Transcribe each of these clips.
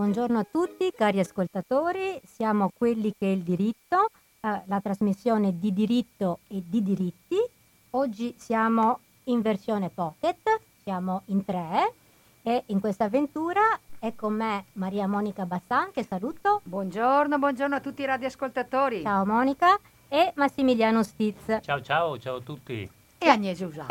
Buongiorno a tutti, cari ascoltatori, siamo Quelli che è il diritto, la trasmissione di diritto e di diritti. Oggi siamo in versione pocket, siamo in tre e in questa avventura è con me Maria Monica Bassan, che saluto. Buongiorno a tutti i radioascoltatori. Ciao Monica. E Massimiliano Stiz. Ciao a tutti. E Agnese Usai.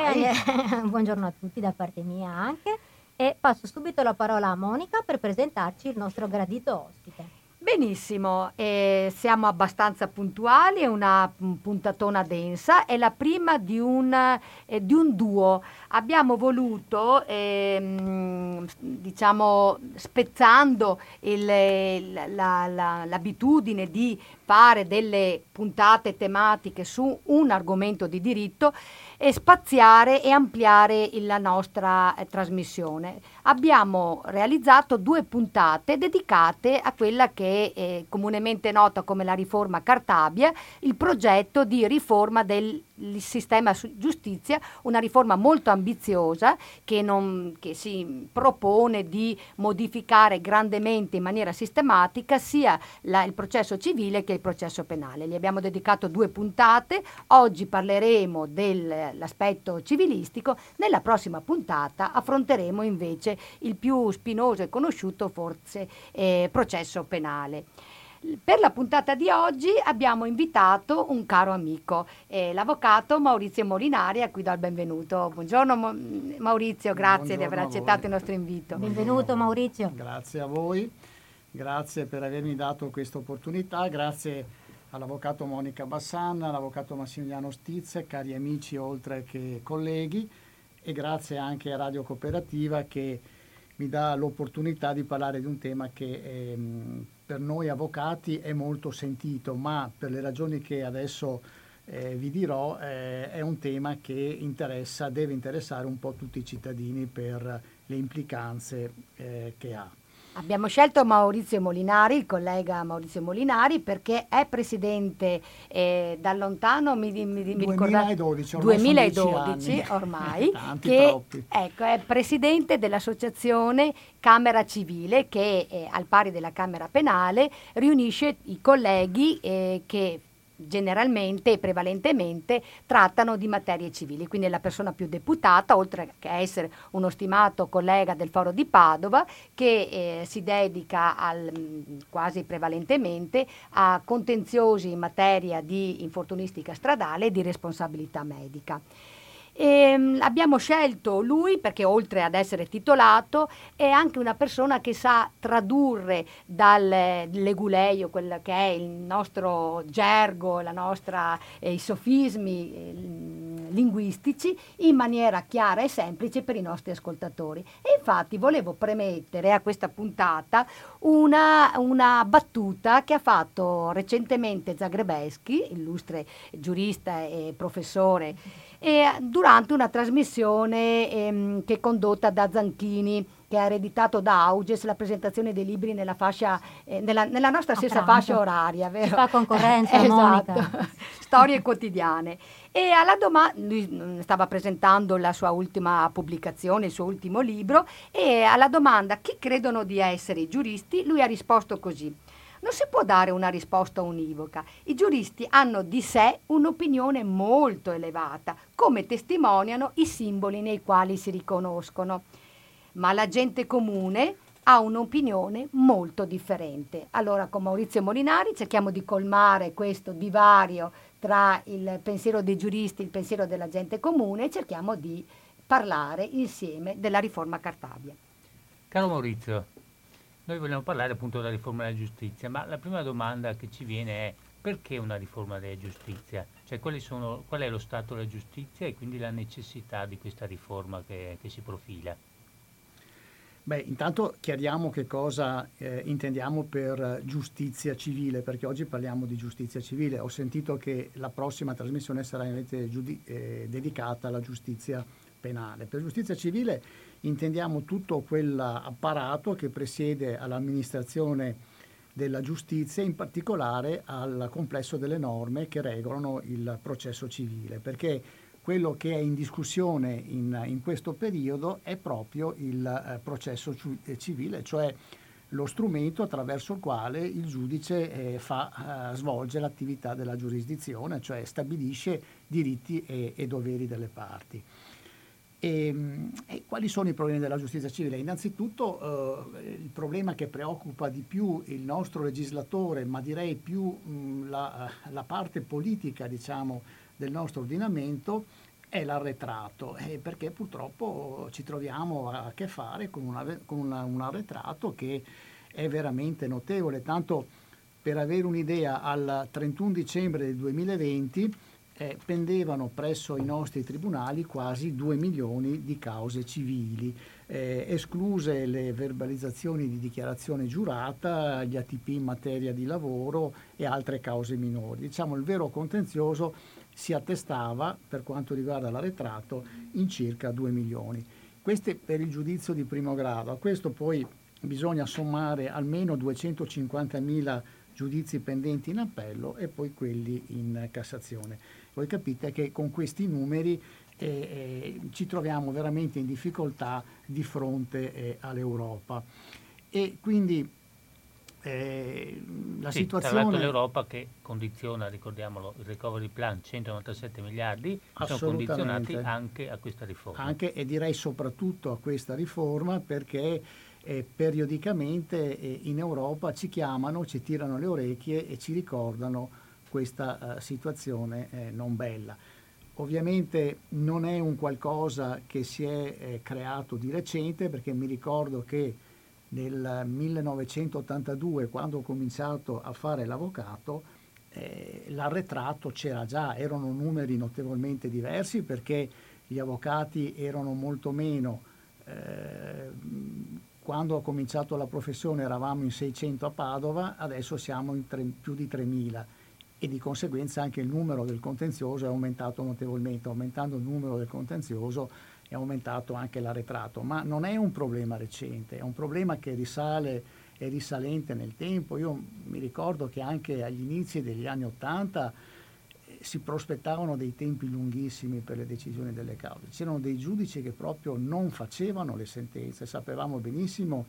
Buongiorno a tutti da parte mia anche. E passo subito la parola a Monica per presentarci il nostro gradito ospite. Benissimo, siamo abbastanza puntuali, è una puntatona densa, è la prima di un duo. Abbiamo voluto, spezzando l'abitudine di fare delle puntate tematiche su un argomento di diritto, e spaziare e ampliare la nostra trasmissione. Abbiamo realizzato 2 puntate dedicate a quella che è comunemente nota come la riforma Cartabia, il progetto di riforma del sistema giustizia, una riforma molto ambiziosa che si propone di modificare grandemente in maniera sistematica sia il processo civile che il processo penale. Gli abbiamo dedicato 2 puntate, oggi parleremo dell'aspetto civilistico, nella prossima puntata affronteremo invece il più spinoso e conosciuto forse processo penale. Per la puntata di oggi abbiamo invitato un caro amico, l'avvocato Maurizio Molinari, a cui do il benvenuto. Buongiorno Maurizio, grazie di aver accettato il nostro invito. Benvenuto Maurizio. Grazie a voi, grazie per avermi dato questa opportunità, grazie all'avvocato Monica Bassan, all'avvocato Massimiliano Stiz, cari amici oltre che colleghi, e grazie anche a Radio Cooperativa che mi dà l'opportunità di parlare di un tema che per noi avvocati è molto sentito, ma per le ragioni che adesso vi dirò è un tema che deve interessare un po' tutti i cittadini per le implicanze che ha. Abbiamo scelto il collega Maurizio Molinari, perché è presidente da lontano, mi ricordate, 2012 ormai, è presidente dell'associazione Camera Civile che al pari della Camera Penale riunisce i colleghi che generalmente e prevalentemente trattano di materie civili, quindi è la persona più deputata, oltre che essere uno stimato collega del Foro di Padova che si dedica quasi prevalentemente a contenziosi in materia di infortunistica stradale e di responsabilità medica. Abbiamo scelto lui perché, oltre ad essere titolato, è anche una persona che sa tradurre dall'eguleio, quello che è il nostro gergo, i sofismi linguistici, in maniera chiara e semplice per i nostri ascoltatori. E infatti volevo premettere a questa puntata una battuta che ha fatto recentemente Zagrebeschi, illustre giurista e professore, e durante una trasmissione che è condotta da Zanchini, che ha ereditato da Auges la presentazione dei libri nella fascia nella nostra stessa fascia oraria, vero? Si fa concorrenza, esatto. Monica. Storie quotidiane. E alla domanda, lui stava presentando la sua ultima pubblicazione, il suo ultimo libro, e alla domanda chi credono di essere i giuristi, lui ha risposto così: non si può dare una risposta univoca. I giuristi hanno di sé un'opinione molto elevata, come testimoniano i simboli nei quali si riconoscono. Ma la gente comune ha un'opinione molto differente. Allora, con Maurizio Molinari cerchiamo di colmare questo divario tra il pensiero dei giuristi e il pensiero della gente comune e cerchiamo di parlare insieme della riforma Cartabia. Caro Maurizio, noi vogliamo parlare appunto della riforma della giustizia, ma la prima domanda che ci viene è: perché una riforma della giustizia? Cioè qual è lo stato della giustizia e quindi la necessità di questa riforma che si profila? Beh, intanto chiariamo che cosa intendiamo per giustizia civile, perché oggi parliamo di giustizia civile. Ho sentito che la prossima trasmissione sarà invece dedicata alla giustizia penale. Per giustizia civile intendiamo tutto quell'apparato che presiede all'amministrazione della giustizia, in particolare al complesso delle norme che regolano il processo civile, perché quello che è in discussione in questo periodo è proprio il processo civile, cioè lo strumento attraverso il quale il giudice svolge l'attività della giurisdizione, cioè stabilisce diritti e doveri delle parti. E quali sono i problemi della giustizia civile? Innanzitutto il problema che preoccupa di più il nostro legislatore, ma direi più la parte politica, diciamo, del nostro ordinamento, è l'arretrato, perché purtroppo ci troviamo a che fare con un arretrato che è veramente notevole. Tanto per avere un'idea, al 31 dicembre del 2020 pendevano presso i nostri tribunali quasi 2 milioni di cause civili, escluse le verbalizzazioni di dichiarazione giurata, gli ATP in materia di lavoro e altre cause minori. Diciamo, il vero contenzioso si attestava, per quanto riguarda l'arretrato, in circa 2 milioni. Questo è per il giudizio di primo grado. A questo poi bisogna sommare almeno 250.000 giudizi pendenti in appello e poi quelli in Cassazione. Voi capite che con questi numeri ci troviamo veramente in difficoltà di fronte all'Europa. E quindi la situazione, tra l'altro, l'Europa che condiziona, ricordiamolo, il recovery plan, 197 miliardi sono condizionati anche a questa riforma, anche e direi soprattutto a questa riforma, perché periodicamente in Europa ci chiamano, ci tirano le orecchie e ci ricordano questa situazione non bella. Ovviamente non è un qualcosa che si è creato di recente, perché mi ricordo che nel 1982, quando ho cominciato a fare l'avvocato, l'arretrato c'era già, erano numeri notevolmente diversi perché gli avvocati erano molto meno. Quando ho cominciato la professione eravamo in 600 a Padova, adesso siamo in più di 3.000 e di conseguenza anche il numero del contenzioso è aumentato notevolmente. Aumentando il numero del contenzioso è aumentato anche l'arretrato, ma non è un problema recente, è un problema che è risalente nel tempo. Io mi ricordo che anche agli inizi degli anni '80 si prospettavano dei tempi lunghissimi per le decisioni delle cause. C'erano dei giudici che proprio non facevano le sentenze, sapevamo benissimo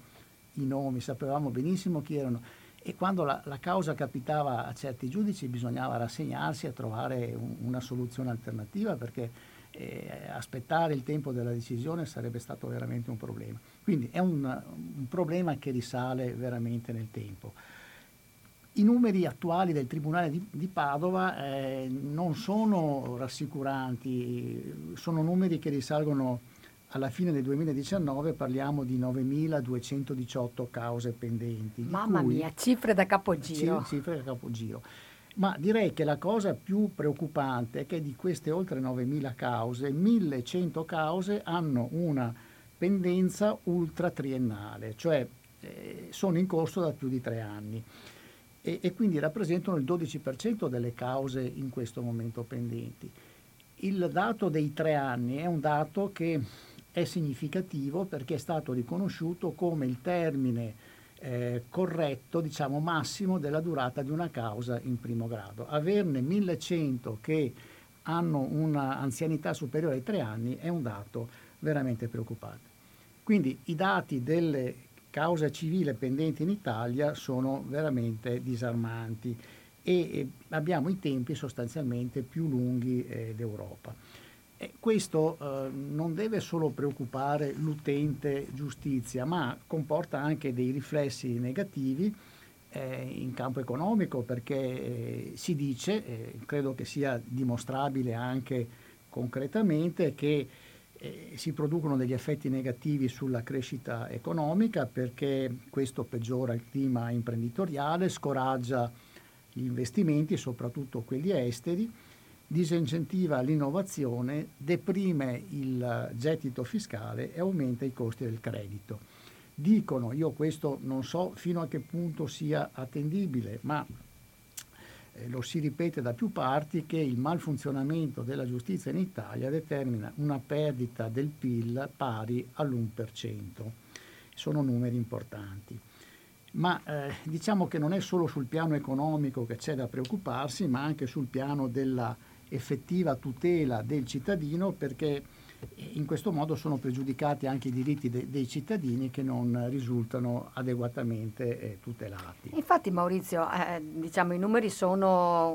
i nomi, sapevamo benissimo chi erano, e quando la causa capitava a certi giudici bisognava rassegnarsi a trovare una soluzione alternativa, perché aspettare il tempo della decisione sarebbe stato veramente un problema. Quindi è un problema che risale veramente nel tempo. I numeri attuali del Tribunale di Padova non sono rassicuranti, sono numeri che risalgono alla fine del 2019, parliamo di 9.218 cause pendenti. Mamma mia, cifre da capogiro. Cifre da capogiro. Ma direi che la cosa più preoccupante è che di queste oltre 9.000 cause, 1.100 cause hanno una pendenza ultratriennale, cioè sono in corso da più di 3 anni e quindi rappresentano il 12% delle cause in questo momento pendenti. Il dato dei 3 anni è un dato che è significativo perché è stato riconosciuto come il termine corretto, diciamo, massimo della durata di una causa in primo grado. Averne 1.100 che hanno una anzianità superiore ai 3 anni è un dato veramente preoccupante. Quindi i dati delle cause civili pendenti in Italia sono veramente disarmanti e abbiamo i tempi sostanzialmente più lunghi d'Europa. Questo non deve solo preoccupare l'utente giustizia, ma comporta anche dei riflessi negativi in campo economico, perché si dice, credo che sia dimostrabile anche concretamente, che si producono degli effetti negativi sulla crescita economica, perché questo peggiora il clima imprenditoriale, scoraggia gli investimenti, soprattutto quelli esteri, disincentiva l'innovazione, deprime il gettito fiscale e aumenta i costi del credito. Dicono, io questo non so fino a che punto sia attendibile, ma lo si ripete da più parti, che il malfunzionamento della giustizia in Italia determina una perdita del PIL pari all'1%. Sono numeri importanti. Ma diciamo che non è solo sul piano economico che c'è da preoccuparsi, ma anche sul piano della effettiva tutela del cittadino, perché In questo modo sono pregiudicati anche i diritti dei cittadini che non risultano adeguatamente tutelati. Infatti, Maurizio, diciamo, i numeri sono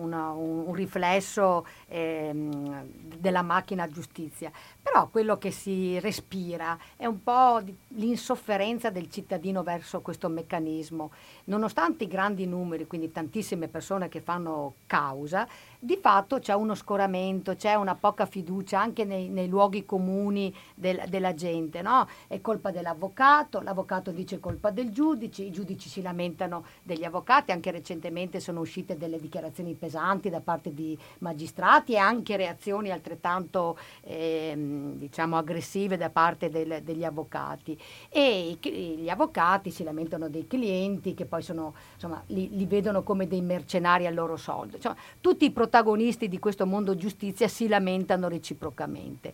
un riflesso della macchina giustizia, però quello che si respira è un po' l'insofferenza del cittadino verso questo meccanismo. Nonostante i grandi numeri, quindi tantissime persone che fanno causa, di fatto c'è uno scoramento, c'è una poca fiducia anche nei luoghi comuni della gente, no? È colpa dell'avvocato, l'avvocato dice colpa del giudice, i giudici si lamentano degli avvocati, anche recentemente sono uscite delle dichiarazioni pesanti da parte di magistrati e anche reazioni altrettanto diciamo aggressive da parte degli avvocati, e gli avvocati si lamentano dei clienti che poi sono, insomma, li vedono come dei mercenari al loro soldo, insomma, tutti i protagonisti di questo mondo giustizia si lamentano reciprocamente.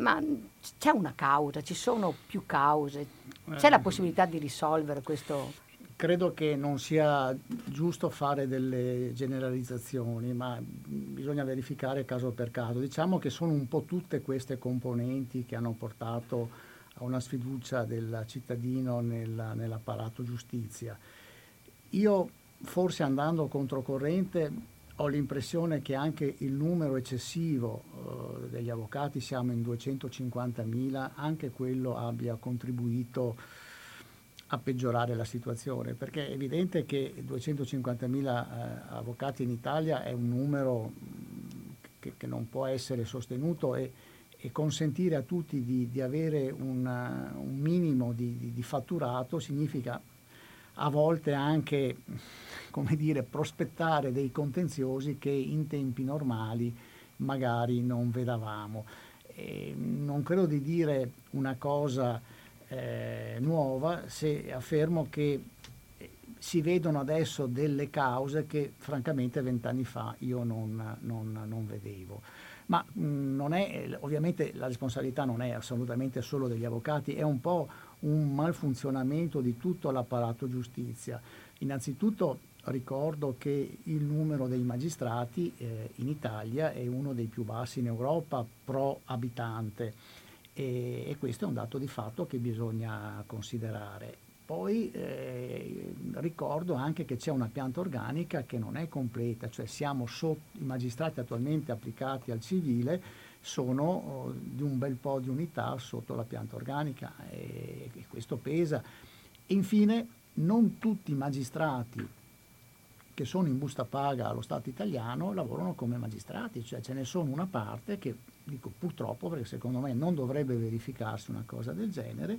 Ma c'è una causa, ci sono più cause, c'è la possibilità di risolvere questo? Credo che non sia giusto fare delle generalizzazioni, ma bisogna verificare caso per caso. Diciamo che sono un po' tutte queste componenti che hanno portato a una sfiducia del cittadino nell'apparato giustizia. Io, forse andando controcorrente, ho l'impressione che anche il numero eccessivo degli avvocati, siamo in 250.000, anche quello abbia contribuito a peggiorare la situazione, perché è evidente che 250.000 avvocati in Italia è un numero che non può essere sostenuto, e consentire a tutti di avere un minimo di fatturato significa a volte anche, come dire, prospettare dei contenziosi che in tempi normali magari non vedavamo. Non credo di dire una cosa nuova se affermo che si vedono adesso delle cause che francamente 20 anni fa io non vedevo. Ma non è, ovviamente la responsabilità non è assolutamente solo degli avvocati, è un po' un malfunzionamento di tutto l'apparato giustizia. Innanzitutto ricordo che il numero dei magistrati in Italia è uno dei più bassi in Europa pro abitante, e questo è un dato di fatto che bisogna considerare. Poi ricordo anche che c'è una pianta organica che non è completa, cioè siamo sotto, i magistrati attualmente applicati al civile sono di un bel po' di unità sotto la pianta organica, e questo pesa. Infine, non tutti i magistrati che sono in busta paga allo Stato italiano lavorano come magistrati, cioè ce ne sono una parte che, dico purtroppo, perché secondo me non dovrebbe verificarsi una cosa del genere,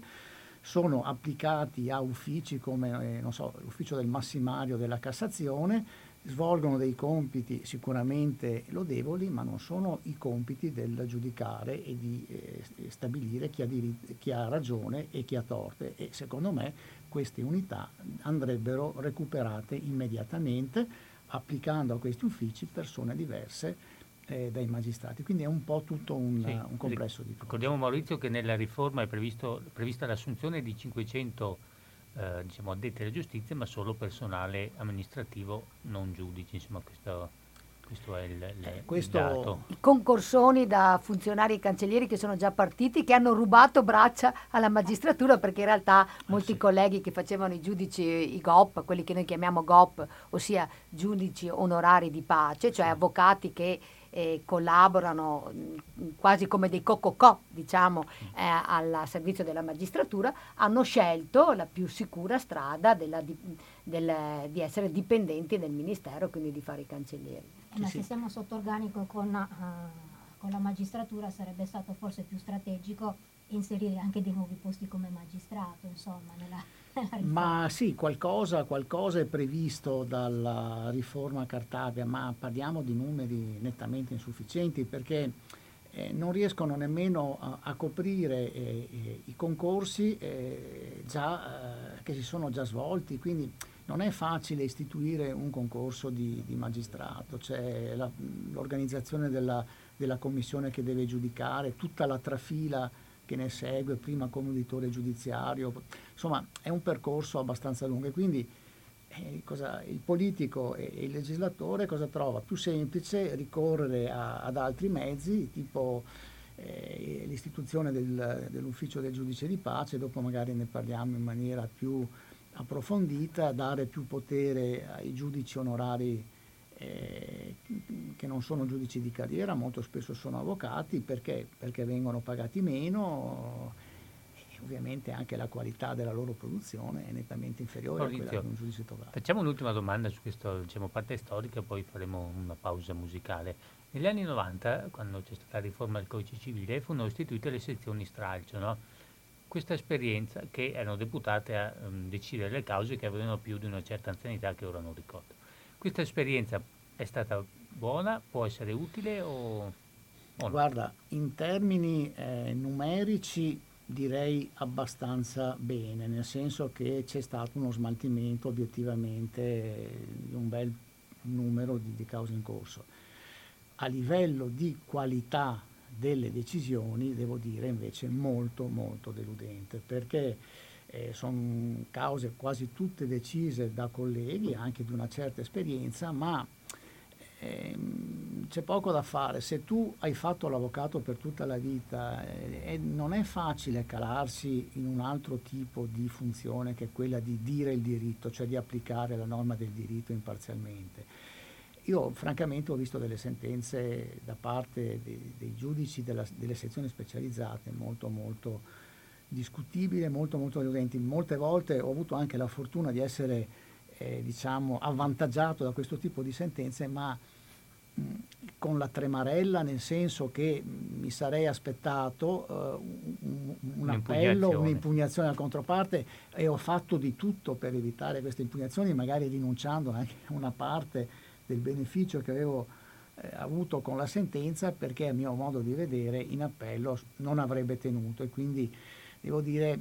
sono applicati a uffici come non so, l'ufficio del massimario della Cassazione, svolgono dei compiti sicuramente lodevoli, ma non sono i compiti del giudicare e di stabilire chi ha ragione e chi ha torto, e secondo me queste unità andrebbero recuperate immediatamente, applicando a questi uffici persone diverse dai magistrati. Quindi è un po' tutto un complesso di tutto. Ricordiamo, Maurizio, che nella riforma è prevista l'assunzione di 500 diciamo, addetti alla giustizia, ma solo personale amministrativo, non giudici. Insomma, questo è il dato. I concorsoni da funzionari e cancellieri che sono già partiti, che hanno rubato braccia alla magistratura, perché in realtà molti colleghi che facevano i giudici, i GOP, quelli che noi chiamiamo GOP, ossia giudici onorari di pace, cioè avvocati che collaborano quasi come dei co-co-co, diciamo, al servizio della magistratura, hanno scelto la più sicura strada di essere dipendenti del ministero, quindi di fare i cancellieri. Ma se siamo sotto organico con la magistratura, sarebbe stato forse più strategico inserire anche dei nuovi posti come magistrato, insomma, ma sì, qualcosa è previsto dalla riforma Cartabia, ma parliamo di numeri nettamente insufficienti, perché non riescono nemmeno a coprire i concorsi che si sono già svolti, quindi non è facile istituire un concorso di magistrato, c'è l'organizzazione della commissione che deve giudicare, tutta la trafila che ne segue, prima come uditore giudiziario, insomma è un percorso abbastanza lungo, e quindi il politico e il legislatore cosa trova? Più semplice ricorrere ad altri mezzi, tipo l'istituzione dell'ufficio del giudice di pace, dopo magari ne parliamo in maniera più approfondita, dare più potere ai giudici onorari che non sono giudici di carriera, molto spesso sono avvocati, perché vengono pagati meno e ovviamente anche la qualità della loro produzione è nettamente inferiore a quella di un giudice togolato. Facciamo un'ultima domanda su questa, diciamo, parte storica, poi faremo una pausa musicale. Negli anni 90, quando c'è stata la riforma del codice civile, furono istituite le sezioni stralcio, no? Questa esperienza che erano deputate a decidere le cause che avevano più di una certa anzianità, che ora non ricordo. Questa esperienza è stata buona? Può essere utile o no? Guarda, in termini numerici direi abbastanza bene, nel senso che c'è stato uno smaltimento obiettivamente di un bel numero di cause in corso. A livello di qualità delle decisioni, devo dire invece molto molto deludente, perché sono cause quasi tutte decise da colleghi anche di una certa esperienza, ma c'è poco da fare. Se tu hai fatto l'avvocato per tutta la vita, non è facile calarsi in un altro tipo di funzione che è quella di dire il diritto, cioè di applicare la norma del diritto imparzialmente. Io francamente ho visto delle sentenze da parte dei giudici delle sezioni specializzate molto molto discutibili, molto molto deludenti. Molte volte ho avuto anche la fortuna di essere avvantaggiato da questo tipo di sentenze, ma con la tremarella, nel senso che mi sarei aspettato un appello, un'impugnazione alla controparte, e ho fatto di tutto per evitare queste impugnazioni, magari rinunciando anche a una parte del beneficio che avevo avuto con la sentenza, perché a mio modo di vedere in appello non avrebbe tenuto, e quindi devo dire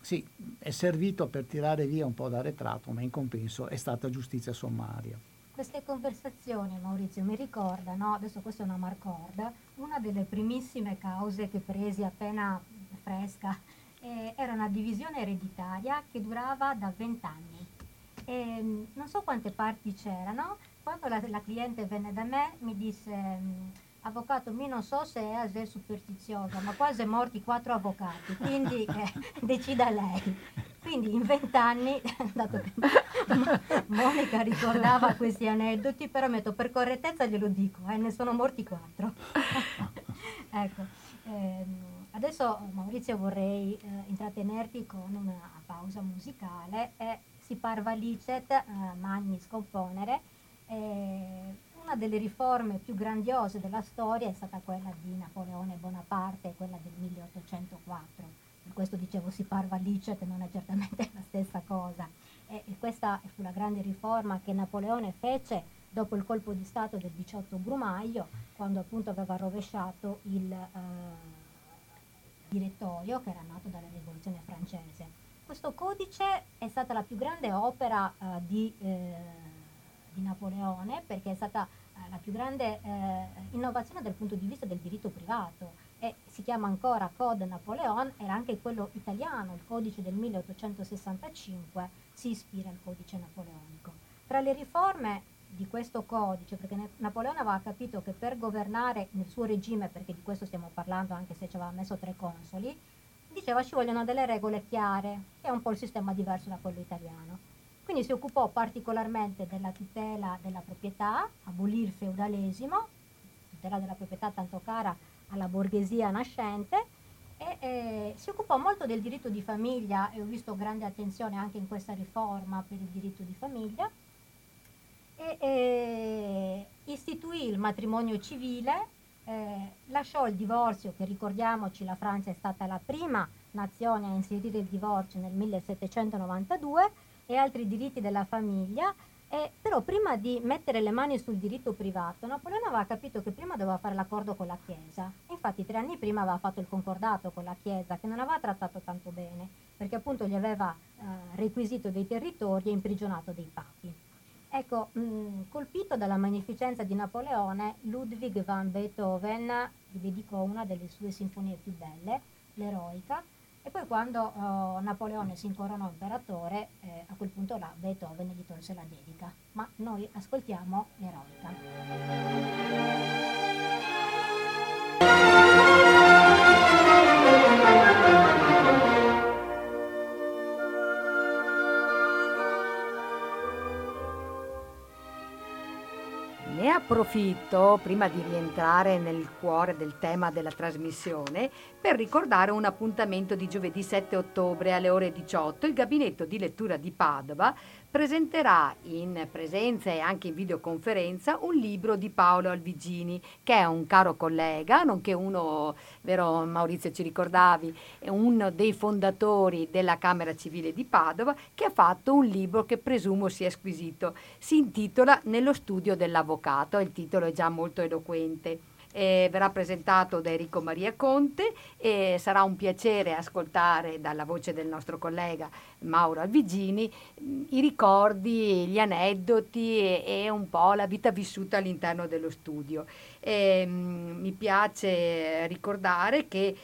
sì, è servito per tirare via un po' da retrato, ma in compenso è stata giustizia sommaria. Queste conversazioni, Maurizio, mi ricordano, adesso questa è una marcorda, una delle primissime cause che presi appena fresca, era una divisione ereditaria che durava da 20 anni, e non so quante parti c'erano. Quando la cliente venne da me, mi disse: avvocato, mi non so se è superstiziosa, ma quasi morti 4 avvocati, quindi decida lei. Quindi in 20 anni, dato che Monica ricordava questi aneddoti, però metto per correttezza glielo dico, ne sono morti 4. Ecco, adesso Maurizio vorrei intrattenerti con una pausa musicale, si parva licet, magni scomponere. Una delle riforme più grandiose della storia è stata quella di Napoleone Bonaparte, quella del 1804. Per questo dicevo si parva licet, non è certamente la stessa cosa. E questa fu la grande riforma che Napoleone fece dopo il colpo di stato del 18 Brumaio, quando appunto aveva rovesciato il direttorio che era nato dalla rivoluzione francese. Questo codice è stata la più grande opera di Napoleone, perché è stata la più grande innovazione dal punto di vista del diritto privato, e si chiama ancora Code Napoleon. Era anche quello italiano, il codice del 1865 si ispira al codice napoleonico. Tra le riforme di questo codice, perché Napoleone aveva capito che per governare nel suo regime, perché di questo stiamo parlando anche se ci aveva messo 3 consoli, diceva ci vogliono delle regole chiare, che è un po' il sistema diverso da quello italiano. Quindi si occupò particolarmente della tutela della proprietà, abolì il feudalesimo, tutela della proprietà tanto cara alla borghesia nascente, e si occupò molto del diritto di famiglia, e ho visto grande attenzione anche in questa riforma per il diritto di famiglia, e istituì il matrimonio civile, lasciò il divorzio, che ricordiamoci la Francia è stata la prima nazione a inserire il divorzio nel 1792, e altri diritti della famiglia. Però prima di mettere le mani sul diritto privato, Napoleone aveva capito che prima doveva fare l'accordo con la Chiesa. Infatti 3 anni prima aveva fatto il concordato con la Chiesa, che non aveva trattato tanto bene, perché appunto gli aveva requisito dei territori e imprigionato dei papi. Ecco, colpito dalla magnificenza di Napoleone, Ludwig van Beethoven gli dedicò una delle sue sinfonie più belle, l'Eroica. E poi quando Napoleone si incoronò imperatore, a quel punto là Beethoven gli tolse la dedica. Ma noi ascoltiamo l'Eroica. approfitto, prima di rientrare nel cuore del tema della trasmissione, per ricordare un appuntamento di giovedì 7 ottobre alle ore 18. Il Gabinetto di lettura di Padova presenterà in presenza e anche in videoconferenza un libro di Paolo Alvigini, che è un caro collega, nonché uno, vero Maurizio, ci ricordavi, è uno dei fondatori della Camera Civile di Padova, che ha fatto un libro che presumo sia squisito. Si intitola Nello studio dell'avvocato, il titolo è già molto eloquente. Verrà presentato da Enrico Maria Conte e sarà un piacere ascoltare dalla voce del nostro collega Mauro Alvigini i ricordi, gli aneddoti e un po' la vita vissuta all'interno dello studio. Mi piace ricordare che,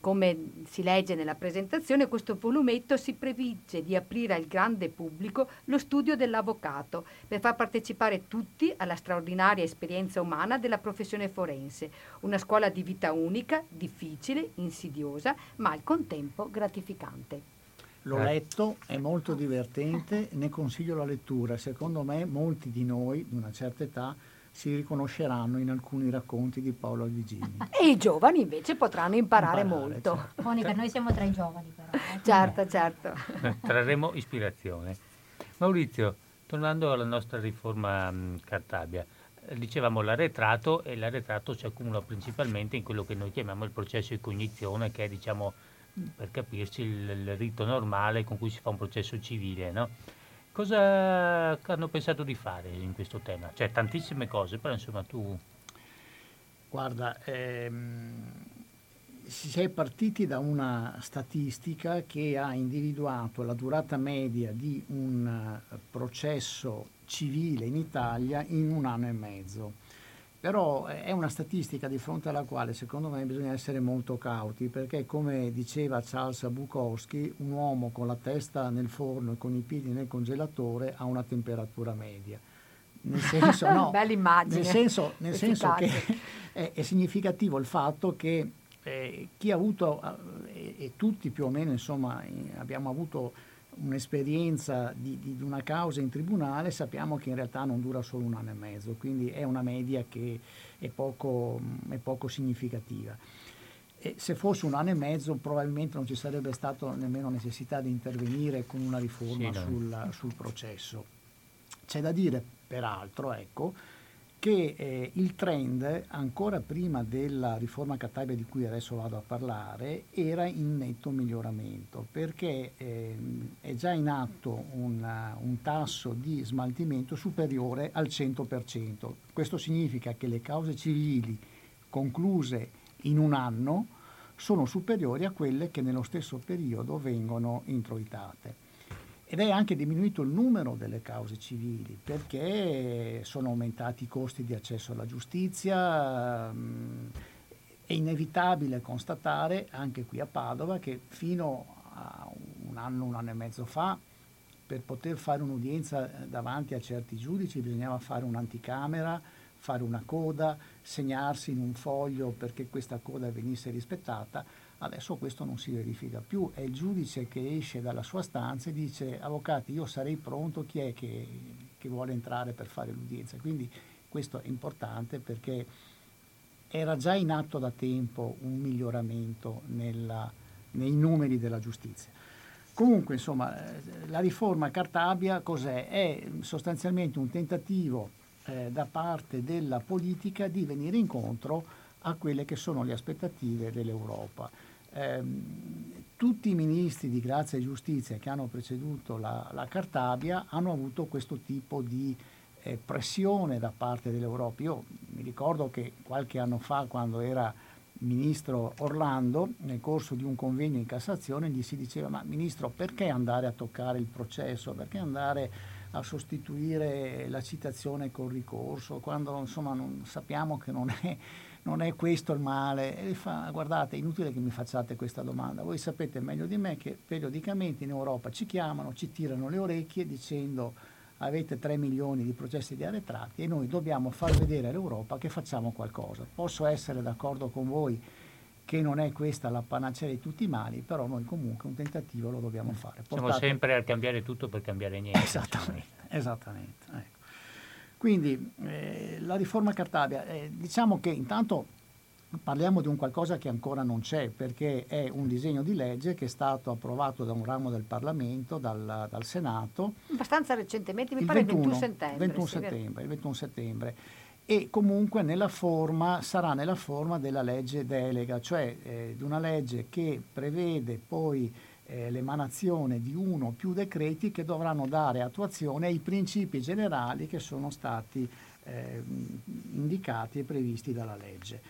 come si legge nella presentazione, questo volumetto si prefigge di aprire al grande pubblico lo studio dell'avvocato per far partecipare tutti alla straordinaria esperienza umana della professione forense, una scuola di vita unica, difficile, insidiosa, ma al contempo gratificante. L'ho letto, è molto divertente, ne consiglio la lettura. Secondo me molti di noi di una certa età si riconosceranno in alcuni racconti di Paolo Alvigini. E i giovani invece potranno imparare molto. Certo. Monica, noi siamo tra i giovani però. Certo. Trarremo ispirazione. Maurizio, tornando alla nostra riforma Cartabia, dicevamo l'arretrato, e l'arretrato si accumula principalmente in quello che noi chiamiamo il processo di cognizione, che è, diciamo, per capirci, il rito normale con cui si fa un processo civile, no? Cosa hanno pensato di fare in questo tema? Cioè, tantissime cose, però insomma tu... Guarda, si è partiti da una statistica che ha individuato la durata media di un processo civile in Italia in 1 anno e mezzo. Però è una statistica di fronte alla quale, secondo me, bisogna essere molto cauti, perché, come diceva Charles Bukowski, un uomo con la testa nel forno e con i piedi nel congelatore ha una temperatura media. Nel senso, no, bella immagine. Nel senso che è significativo il fatto che chi ha avuto, e tutti più o meno, insomma, abbiamo avuto un'esperienza di una causa in tribunale, sappiamo che in realtà non dura solo 1 anno e mezzo, quindi è una media che è poco significativa. E se fosse 1 anno e mezzo probabilmente non ci sarebbe stata nemmeno necessità di intervenire con una riforma sul processo. C'è da dire, peraltro, ecco, che il trend, ancora prima della riforma Cartabia di cui adesso vado a parlare, era in netto miglioramento, perché è già in atto un tasso di smaltimento superiore al 100%. Questo significa che le cause civili concluse in 1 anno sono superiori a quelle che nello stesso periodo vengono introitate. Ed è anche diminuito il numero delle cause civili, perché sono aumentati i costi di accesso alla giustizia. È inevitabile constatare, anche qui a Padova, che fino a 1 anno, 1 anno e mezzo fa, per poter fare un'udienza davanti a certi giudici bisognava fare un'anticamera, fare una coda, segnarsi in un foglio perché questa coda venisse rispettata. Adesso questo non si verifica più, è il giudice che esce dalla sua stanza e dice: avvocati, io sarei pronto, chi è che vuole entrare per fare l'udienza? Quindi questo è importante, perché era già in atto da tempo un miglioramento nei numeri della giustizia. Comunque, insomma, la riforma Cartabia cos'è? È sostanzialmente un tentativo da parte della politica di venire incontro a quelle che sono le aspettative dell'Europa. Tutti i ministri di Grazia e Giustizia che hanno preceduto la Cartabia hanno avuto questo tipo di pressione da parte dell'Europa. Io mi ricordo che qualche anno fa, quando era ministro Orlando, nel corso di un convegno in Cassazione gli si diceva: ma ministro, perché andare a toccare il processo? Perché andare a sostituire la citazione col ricorso, quando, insomma, non sappiamo che non è questo il male? E fa: guardate, è inutile che mi facciate questa domanda, voi sapete meglio di me che periodicamente in Europa ci chiamano, ci tirano le orecchie dicendo: avete 3 milioni di processi di arretrati e noi dobbiamo far vedere all'Europa che facciamo qualcosa. Posso essere d'accordo con voi che non è questa la panacea di tutti i mali, però noi comunque un tentativo lo dobbiamo fare. Siamo sempre a cambiare tutto per cambiare niente. Esattamente. Ecco. Quindi la riforma Cartabia, diciamo che intanto parliamo di un qualcosa che ancora non c'è, perché è un disegno di legge che è stato approvato da un ramo del Parlamento, dal Senato. Abbastanza recentemente, mi pare il 21 settembre. E comunque sarà nella forma della legge delega, cioè di una legge che prevede poi l'emanazione di uno o più decreti che dovranno dare attuazione ai principi generali che sono stati indicati e previsti dalla legge.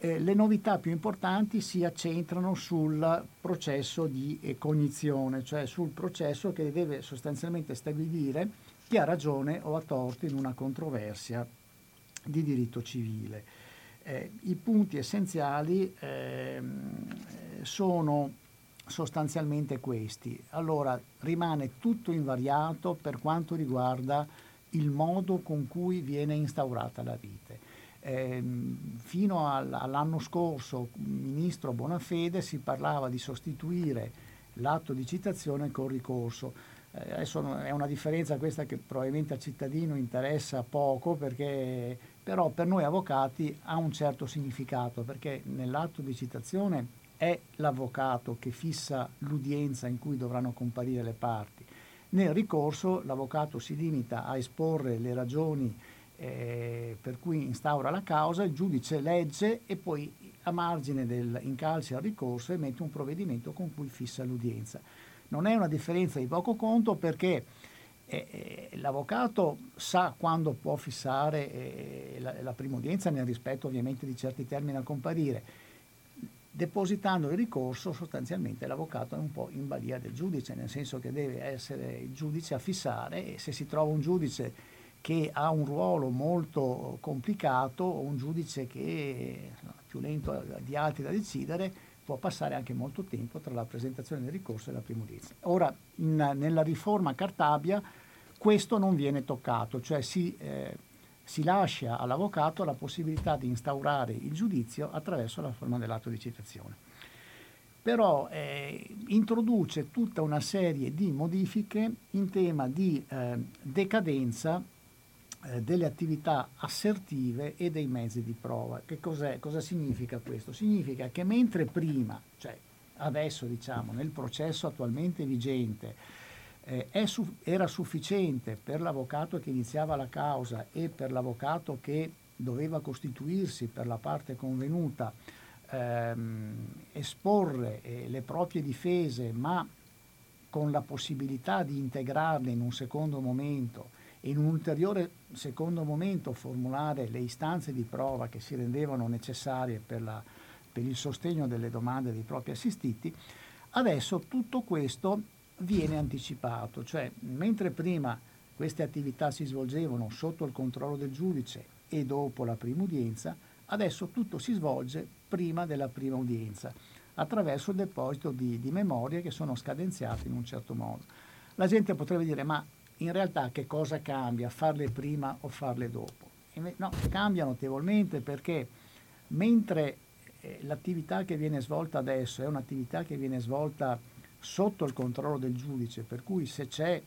Le novità più importanti si accentrano sul processo di cognizione, cioè sul processo che deve sostanzialmente stabilire chi ha ragione o ha torto in una controversia di diritto civile. I punti essenziali sono sostanzialmente questi. Allora, rimane tutto invariato per quanto riguarda il modo con cui viene instaurata la vite. Fino all'anno scorso, ministro Bonafede, si parlava di sostituire l'atto di citazione col ricorso. Adesso è una differenza questa che probabilmente al cittadino interessa poco, perché però per noi avvocati ha un certo significato, perché nell'atto di citazione è l'avvocato che fissa l'udienza in cui dovranno comparire le parti. Nel ricorso l'avvocato si limita a esporre le ragioni per cui instaura la causa, il giudice legge e poi a margine del incalce al ricorso emette un provvedimento con cui fissa l'udienza. Non è una differenza di poco conto, perché l'avvocato sa quando può fissare la prima udienza nel rispetto ovviamente di certi termini a comparire. Depositando il ricorso, sostanzialmente l'avvocato è un po' in balia del giudice, nel senso che deve essere il giudice a fissare, e se si trova un giudice che ha un ruolo molto complicato o un giudice che è più lento di altri da decidere, può passare anche molto tempo tra la presentazione del ricorso e la prima udienza. Ora, nella riforma Cartabia questo non viene toccato, cioè si lascia all'avvocato la possibilità di instaurare il giudizio attraverso la forma dell'atto di citazione. Però introduce tutta una serie di modifiche in tema di decadenza delle attività assertive e dei mezzi di prova. Che cos'è? Cosa significa questo? Significa che mentre prima, cioè adesso diciamo nel processo attualmente vigente, era sufficiente per l'avvocato che iniziava la causa e per l'avvocato che doveva costituirsi per la parte convenuta esporre le proprie difese, ma con la possibilità di integrarle in un secondo momento e in un ulteriore secondo momento formulare le istanze di prova che si rendevano necessarie per il sostegno delle domande dei propri assistiti. Adesso tutto questo viene anticipato, cioè mentre prima queste attività si svolgevano sotto il controllo del giudice e dopo la prima udienza, adesso tutto si svolge prima della prima udienza, attraverso il deposito di memorie che sono scadenziate in un certo modo. La gente potrebbe dire, ma in realtà che cosa cambia, farle prima o farle dopo? No, cambia notevolmente, perché mentre l'attività che viene svolta adesso è un'attività che viene svolta sotto il controllo del giudice, per cui se c'è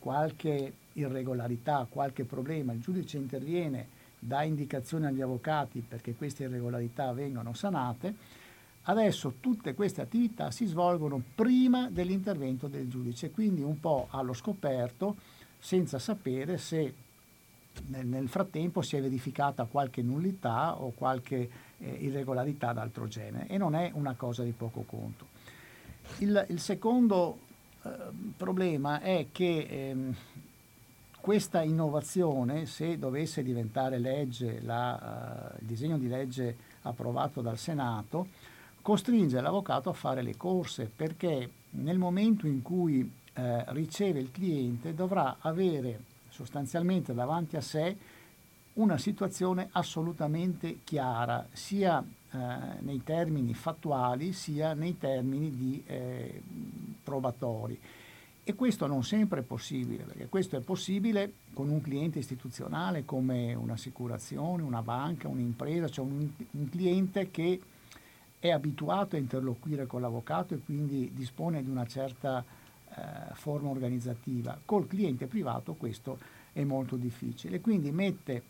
qualche irregolarità, qualche problema, il giudice interviene, dà indicazioni agli avvocati perché queste irregolarità vengano sanate. Adesso tutte queste attività si svolgono prima dell'intervento del giudice, quindi un po' allo scoperto, senza sapere se nel frattempo si è verificata qualche nullità o qualche irregolarità d'altro genere, e non è una cosa di poco conto. Il secondo problema è che questa innovazione, se dovesse diventare legge il disegno di legge approvato dal Senato, costringe l'avvocato a fare le corse, perché nel momento in cui riceve il cliente dovrà avere sostanzialmente davanti a sé una situazione assolutamente chiara, sia nei termini fattuali sia nei termini di probatori, e questo non sempre è possibile, perché questo è possibile con un cliente istituzionale come un'assicurazione, una banca, un'impresa, cioè un cliente che è abituato a interloquire con l'avvocato e quindi dispone di una certa forma organizzativa. Col cliente privato questo è molto difficile. Quindi mette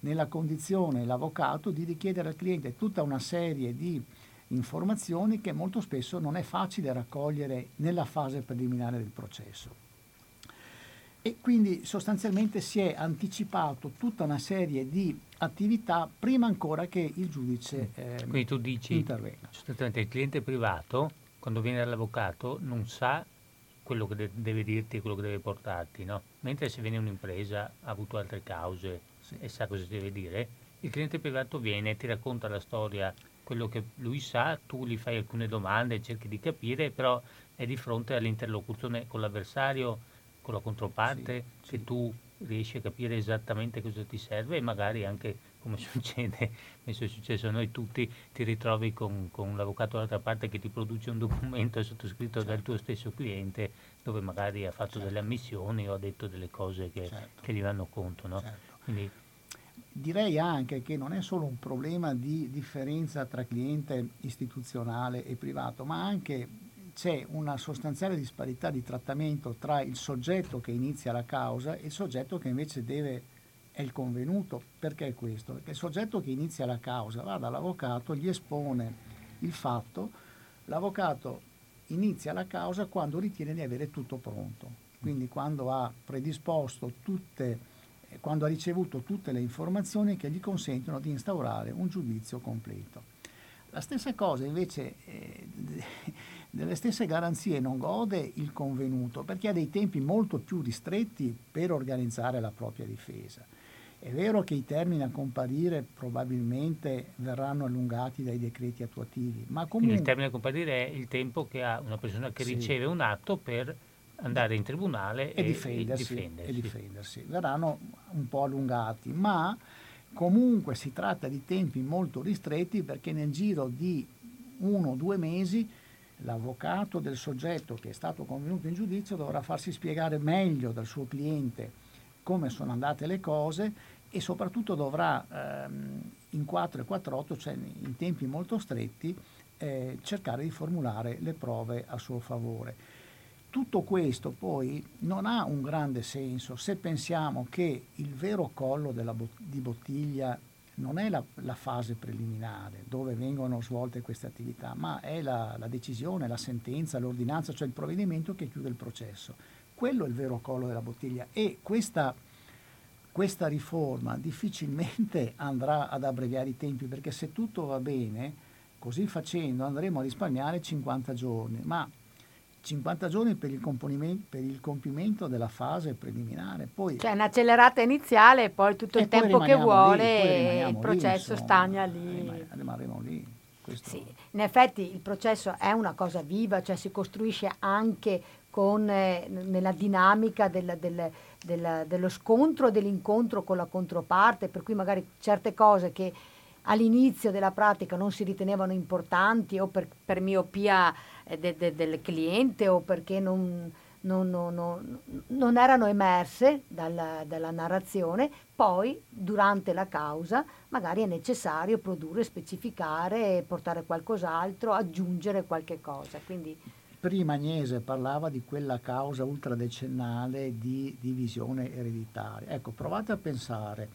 nella condizione l'avvocato di richiedere al cliente tutta una serie di informazioni che molto spesso non è facile raccogliere nella fase preliminare del processo. E quindi sostanzialmente si è anticipato tutta una serie di attività prima ancora che il giudice quindi tu dici, intervenga. Sostanzialmente il cliente privato, quando viene dall'avvocato, non sa quello che deve dirti e quello che deve portarti, no? Mentre se viene un'impresa, ha avuto altre cause, sì, e sa cosa si deve dire, il cliente privato viene e ti racconta la storia, quello che lui sa, tu gli fai alcune domande, cerchi di capire, però è di fronte all'interlocuzione con l'avversario, con la controparte, sì, che sì, tu riesci a capire esattamente cosa ti serve e magari anche, come succede, messo è successo a noi tutti, ti ritrovi con l'avvocato dall'altra parte che ti produce un documento sottoscritto, certo, dal tuo stesso cliente, dove magari ha fatto, certo, delle ammissioni o ha detto delle cose che, certo, che gli vanno contro, no? Certo. Quindi direi anche che non è solo un problema di differenza tra cliente istituzionale e privato, ma anche c'è una sostanziale disparità di trattamento tra il soggetto che inizia la causa e il soggetto che invece deve, è il convenuto. Perché è questo? Perché il soggetto che inizia la causa va dall'avvocato, gli espone il fatto, l'avvocato inizia la causa quando ritiene di avere tutto pronto, quindi quando ha predisposto tutte, quando ha ricevuto tutte le informazioni che gli consentono di instaurare un giudizio completo. La stessa cosa invece, delle stesse garanzie non gode il convenuto, perché ha dei tempi molto più ristretti per organizzare la propria difesa. È vero che i termini a comparire probabilmente verranno allungati dai decreti attuativi, ma comunque... Quindi il termine a comparire è il tempo che ha una persona che, sì, riceve un atto per andare in tribunale e difendersi. Verranno un po' allungati, ma... Comunque si tratta di tempi molto ristretti, perché nel giro di 1 o 2 mesi l'avvocato del soggetto che è stato convenuto in giudizio dovrà farsi spiegare meglio dal suo cliente come sono andate le cose e soprattutto dovrà in 4 e 4-8, cioè in tempi molto stretti, cercare di formulare le prove a suo favore. Tutto questo poi non ha un grande senso se pensiamo che il vero collo della bottiglia non è la fase preliminare dove vengono svolte queste attività, ma è la decisione, la sentenza, l'ordinanza, cioè il provvedimento che chiude il processo. Quello è il vero collo della bottiglia e questa riforma difficilmente andrà ad abbreviare i tempi, perché se tutto va bene, così facendo andremo a risparmiare 50 giorni, ma 50 giorni per il compimento della fase preliminare. Poi, cioè un'accelerata iniziale e poi tutto il tempo che vuole e il processo stagna lì. Rimarremo lì. Sì, in effetti il processo è una cosa viva, cioè si costruisce anche nella dinamica dello scontro, dell'incontro con la controparte, per cui magari certe cose che all'inizio della pratica non si ritenevano importanti o per miopia del cliente o perché non erano emerse dalla narrazione, poi durante la causa magari è necessario produrre, specificare, portare qualcos'altro, aggiungere qualche cosa. Quindi prima Agnese parlava di quella causa ultradecennale di divisione ereditaria. Ecco, provate a pensare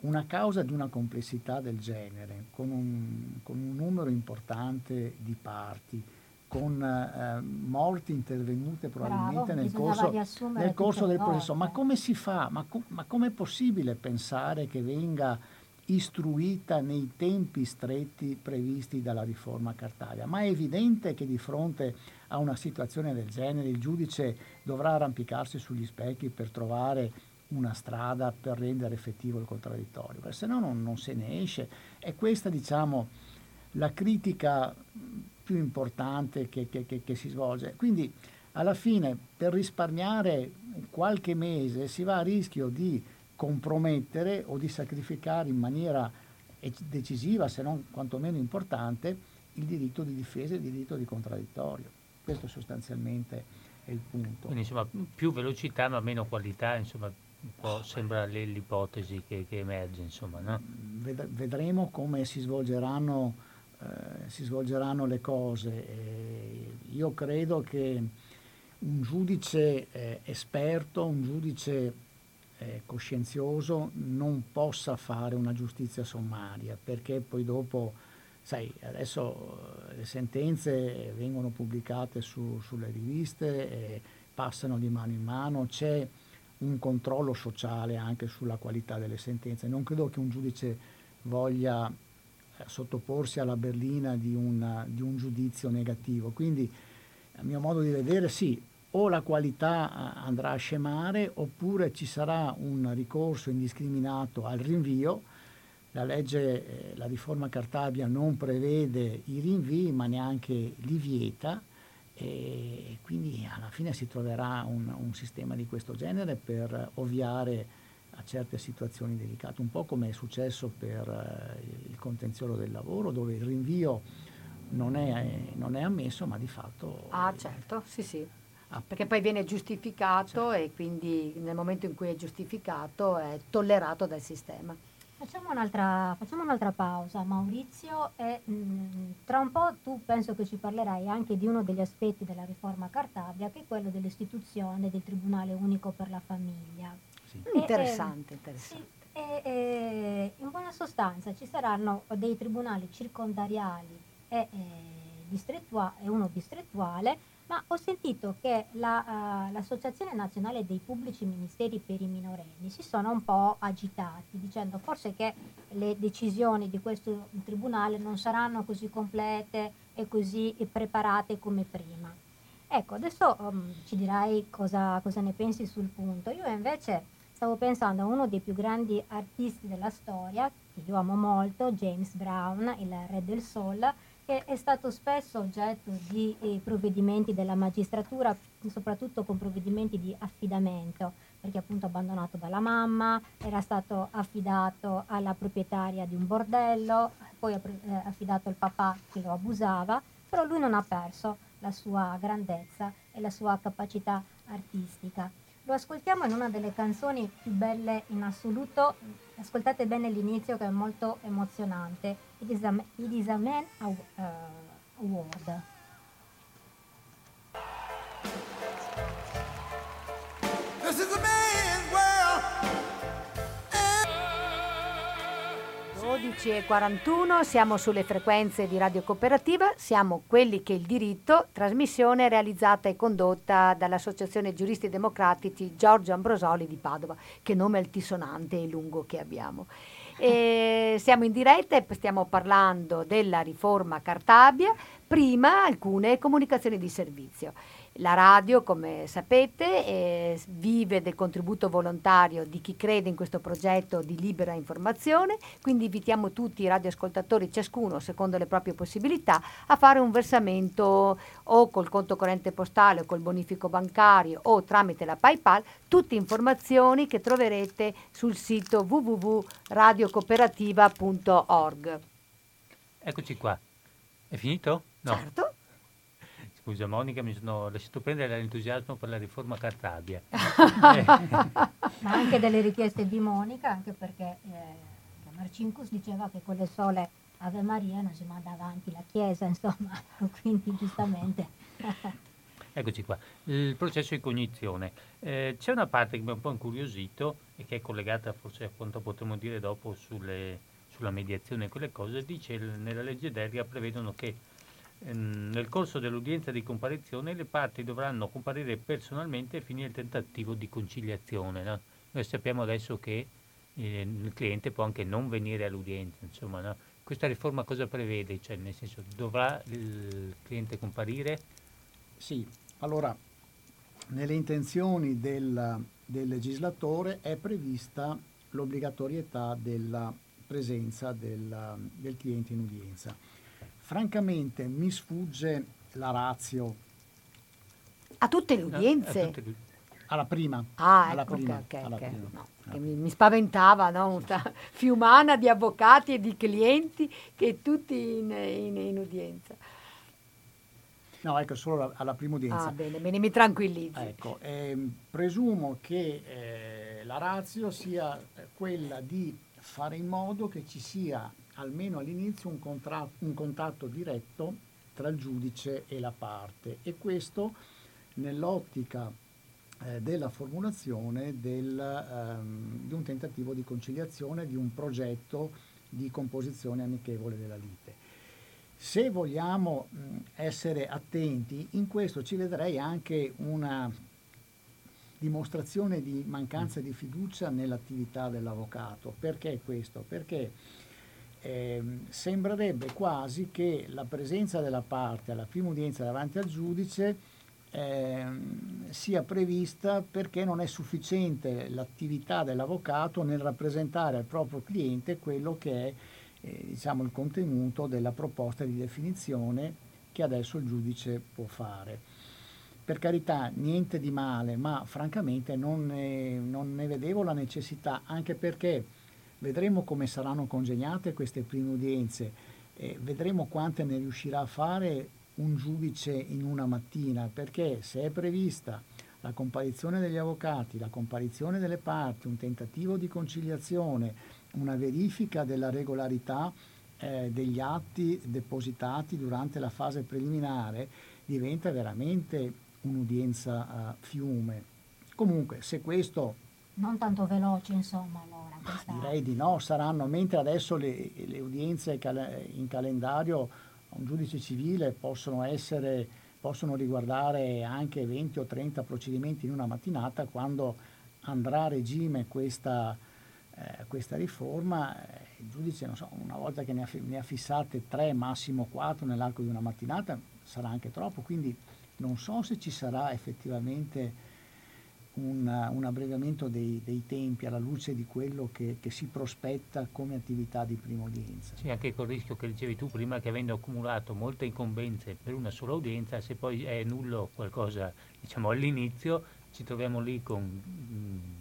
una causa di una complessità del genere, con un numero importante di parti, con morti intervenute probabilmente nel corso del processo. Ma come si fa? Ma come è possibile pensare che venga istruita nei tempi stretti previsti dalla riforma Cartabia? Ma è evidente che di fronte a una situazione del genere il giudice dovrà arrampicarsi sugli specchi per trovare una strada per rendere effettivo il contraddittorio, perché se no non se ne esce. È questa, diciamo, la critica più importante che si svolge. Quindi alla fine, per risparmiare qualche mese, si va a rischio di compromettere o di sacrificare in maniera decisiva, se non quantomeno importante, il diritto di difesa e il diritto di contraddittorio. Questo sostanzialmente è il punto. Quindi insomma più velocità ma meno qualità, insomma. Un po' sembra l'ipotesi che emerge, insomma, no? Vedremo come si svolgeranno le cose. Io credo che un giudice esperto, un giudice coscienzioso non possa fare una giustizia sommaria, perché poi dopo, sai, adesso le sentenze vengono pubblicate sulle riviste, passano di mano in mano, c'è un controllo sociale anche sulla qualità delle sentenze. Non credo che un giudice voglia sottoporsi alla berlina di un giudizio negativo, quindi a mio modo di vedere sì, o la qualità andrà a scemare oppure ci sarà un ricorso indiscriminato al rinvio. La legge, la riforma Cartabia non prevede i rinvii ma neanche li vieta, e quindi alla fine si troverà un sistema di questo genere per ovviare a certe situazioni delicate, un po' come è successo per il contenzioso del lavoro, dove il rinvio non è ammesso, ma di fatto... Ah, certo, sì, sì. Perché poi viene giustificato, certo. E quindi nel momento in cui è giustificato è tollerato dal sistema. Facciamo un'altra pausa, Maurizio, e tra un po' tu penso che ci parlerai anche di uno degli aspetti della riforma Cartabia, che è quello dell'istituzione del Tribunale Unico per la Famiglia. Sì. Interessante. Sì, in buona sostanza ci saranno dei tribunali circondariali e uno distrettuale, ma ho sentito che l'Associazione Nazionale dei Pubblici Ministeri per i Minorenni si sono un po' agitati, dicendo forse che le decisioni di questo tribunale non saranno così complete e così preparate come prima. Ecco, adesso ci dirai cosa ne pensi sul punto. Io invece stavo pensando a uno dei più grandi artisti della storia, che io amo molto, James Brown, il re del soul, che è stato spesso oggetto di provvedimenti della magistratura, soprattutto con provvedimenti di affidamento, perché appunto abbandonato dalla mamma, era stato affidato alla proprietaria di un bordello, poi affidato al papà che lo abusava, però lui non ha perso la sua grandezza e la sua capacità artistica. Lo ascoltiamo in una delle canzoni più belle in assoluto, ascoltate bene l'inizio che è molto emozionante, It is a Man Award. This is a man's world. 12:41, siamo sulle frequenze di Radio Cooperativa, siamo Quelli che il diritto, trasmissione realizzata e condotta dall'Associazione Giuristi Democratici Giorgio Ambrosoli di Padova, che nome altisonante e lungo che abbiamo. E siamo in diretta e stiamo parlando della riforma Cartabia, prima alcune comunicazioni di servizio. La radio, come sapete, vive del contributo volontario di chi crede in questo progetto di libera informazione, quindi invitiamo tutti i radioascoltatori, ciascuno secondo le proprie possibilità, a fare un versamento o col conto corrente postale o col bonifico bancario o tramite la PayPal, tutte informazioni che troverete sul sito www.radiocooperativa.org. Eccoci qua. È finito? No. Certo. Scusa Monica, mi sono lasciato prendere dall'entusiasmo per la riforma Cartabia. Ma anche delle richieste di Monica, anche perché Marcinkus diceva che con le sole Ave Maria non si manda avanti la Chiesa, insomma, quindi giustamente. Eccoci qua, il processo di cognizione. C'è una parte che mi ha un po' incuriosito e che è collegata forse a quanto potremmo dire dopo sulla mediazione e quelle cose. Dice, nella legge delega prevedono che nel corso dell'udienza di comparizione le parti dovranno comparire personalmente fino al tentativo di conciliazione, no? Noi sappiamo adesso che il cliente può anche non venire all'udienza, insomma, no? Questa riforma cosa prevede? Cioè, nel senso, dovrà il cliente comparire? Sì, allora nelle intenzioni del legislatore è prevista l'obbligatorietà della presenza del cliente in udienza. Francamente mi sfugge la ratio. A tutte le udienze? Alla prima. Alla prima. Mi spaventava, no? Una fiumana di avvocati e di clienti che tutti in udienza. No, ecco, solo alla prima udienza. Ah, bene, mi tranquillizzi. Ecco, presumo che la ratio sia quella di fare in modo che ci sia almeno all'inizio un contatto diretto tra il giudice e la parte, e questo nell'ottica della formulazione di un tentativo di conciliazione, di un progetto di composizione amichevole della lite. Se vogliamo essere attenti, in questo ci vedrei anche una dimostrazione di mancanza di fiducia nell'attività dell'avvocato. Perché questo? Perché sembrerebbe quasi che la presenza della parte alla prima udienza davanti al giudice sia prevista perché non è sufficiente l'attività dell'avvocato nel rappresentare al proprio cliente quello che è il contenuto della proposta di definizione che adesso il giudice può fare. Per carità, niente di male, ma francamente non ne vedevo la necessità, anche perché vedremo come saranno congegnate queste prime udienze, vedremo quante ne riuscirà a fare un giudice in una mattina, perché se è prevista la comparizione degli avvocati, la comparizione delle parti, un tentativo di conciliazione, una verifica della regolarità degli atti depositati durante la fase preliminare, diventa veramente un'udienza fiume. Comunque, se questo... Non tanto veloce, insomma, allora. Questa... Direi di no, saranno, mentre adesso le udienze in calendario a un giudice civile possono riguardare anche 20 o 30 procedimenti in una mattinata, quando andrà a regime questa riforma, il giudice, una volta che ne ha fissate 3, massimo 4 nell'arco di una mattinata, sarà anche troppo, quindi non so se ci sarà effettivamente un abbreviamento dei tempi alla luce di quello che si prospetta come attività di prima udienza. Sì, anche col rischio che dicevi tu prima, che avendo accumulato molte incombenze per una sola udienza, se poi è nullo qualcosa all'inizio, ci troviamo lì con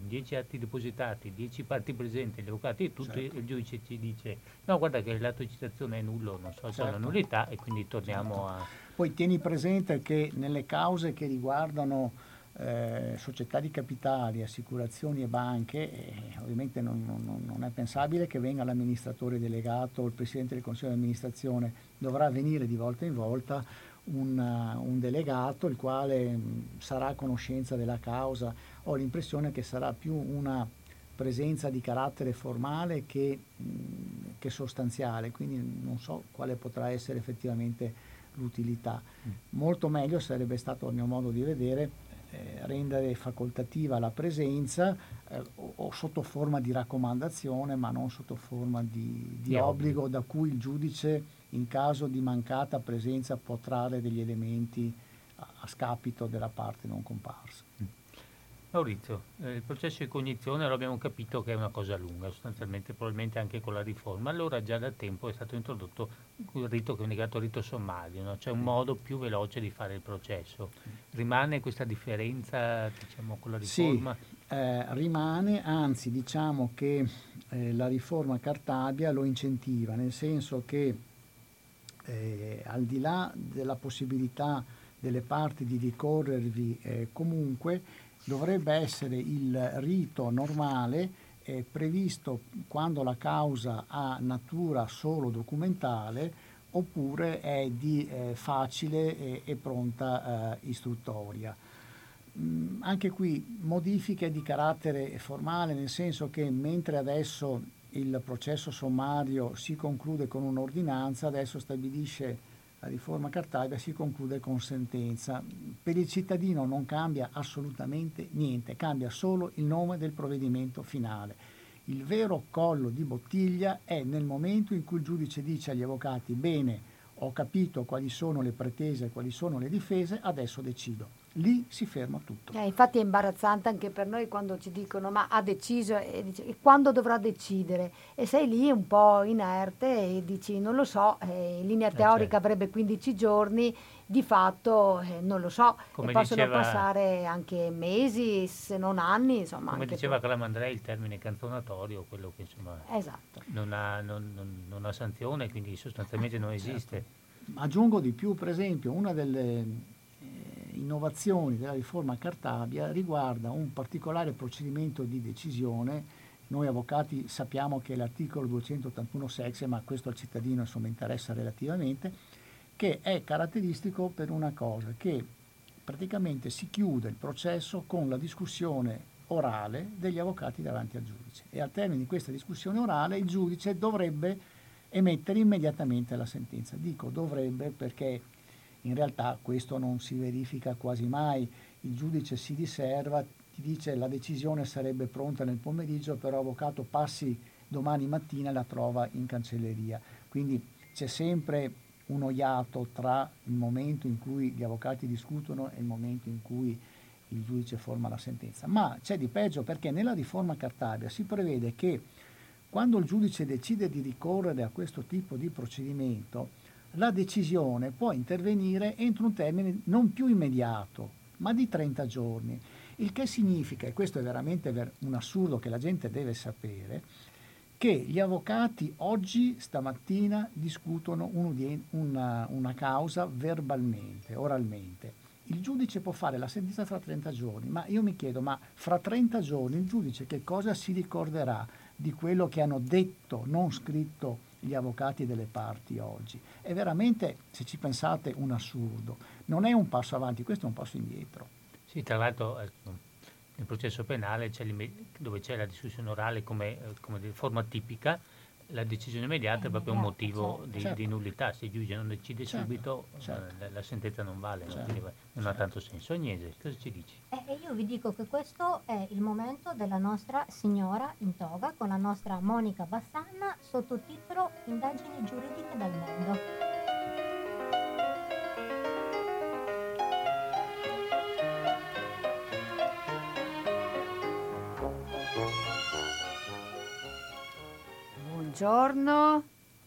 10 atti depositati, 10 parti presenti, gli avvocati e tutto, certo. Il giudice ci dice no, guarda che il lato di citazione è nullo, non so, certo. C'è una nullità e quindi torniamo, certo. A... Poi tieni presente che nelle cause che riguardano società di capitali, assicurazioni e banche, ovviamente non è pensabile che venga l'amministratore delegato o il presidente del consiglio di amministrazione, dovrà venire di volta in volta un delegato il quale sarà a conoscenza della causa. Ho l'impressione che sarà più una presenza di carattere formale che sostanziale, quindi non so quale potrà essere effettivamente l'utilità. Molto meglio sarebbe stato, a mio modo di vedere, rendere facoltativa la presenza o sotto forma di raccomandazione, ma non sotto forma di obbligo, da cui il giudice in caso di mancata presenza può trarre degli elementi a scapito della parte non comparsa. Maurizio, il processo di cognizione lo abbiamo capito che è una cosa lunga, sostanzialmente, probabilmente anche con la riforma. Allora già da tempo è stato introdotto il rito che è negato il rito sommario, no? Cioè un modo più veloce di fare il processo. Rimane questa differenza, con la riforma? Sì, rimane, anzi che la riforma Cartabia lo incentiva, nel senso che al di là della possibilità delle parti di ricorrervi comunque, dovrebbe essere il rito normale previsto quando la causa ha natura solo documentale oppure è di facile e pronta istruttoria. Anche qui modifiche di carattere formale, nel senso che mentre adesso il processo sommario si conclude con un'ordinanza, adesso stabilisce la riforma Cartabia, si conclude con sentenza. Per il cittadino non cambia assolutamente niente, cambia solo il nome del provvedimento finale. Il vero collo di bottiglia è nel momento in cui il giudice dice agli avvocati: bene, ho capito quali sono le pretese, quali sono le difese, adesso decido. Lì si ferma tutto. Infatti è imbarazzante anche per noi quando ci dicono ma ha deciso, e quando dovrà decidere, e sei lì un po' inerte e dici non lo so, in linea teorica avrebbe 15 giorni, di fatto non lo so, e possono passare anche mesi se non anni, come anche diceva Calamandrei, il termine canzonatorio, quello che esatto. non ha sanzione, quindi sostanzialmente non esiste. Aggiungo di più, per esempio una delle innovazioni della riforma Cartabia riguarda un particolare procedimento di decisione. Noi avvocati sappiamo che l'articolo 281 sex, ma questo al cittadino interessa relativamente, che è caratteristico per una cosa, che praticamente si chiude il processo con la discussione orale degli avvocati davanti al giudice, e al termine di questa discussione orale il giudice dovrebbe emettere immediatamente la sentenza. Dico dovrebbe perché in realtà questo non si verifica quasi mai. Il giudice si riserva, ti dice la decisione sarebbe pronta nel pomeriggio, però avvocato passi domani mattina, la trova in cancelleria. Quindi c'è sempre uno iato tra il momento in cui gli avvocati discutono e il momento in cui il giudice forma la sentenza. Ma c'è di peggio, perché nella riforma Cartabia si prevede che quando il giudice decide di ricorrere a questo tipo di procedimento, la decisione può intervenire entro un termine non più immediato, ma di 30 giorni. Il che significa, e questo è veramente un assurdo che la gente deve sapere, che gli avvocati oggi, stamattina, discutono una causa verbalmente, oralmente. Il giudice può fare la sentenza fra 30 giorni, ma io mi chiedo, ma fra 30 giorni il giudice che cosa si ricorderà di quello che hanno detto, non scritto, gli avvocati delle parti oggi? È veramente, se ci pensate, un assurdo. Non è un passo avanti, questo è un passo indietro. Sì, tra l'altro nel processo penale c'è dove c'è la discussione orale come forma tipica, la decisione immediata è proprio un motivo di nullità. Se il giudice non decide subito, la sentenza non vale, non ha tanto senso. Agnese, cosa ci dici? Io vi dico che questo è il momento della nostra signora in toga con la nostra Monica Bassan, sottotitolo Indagini giuridiche dal mondo. Buongiorno,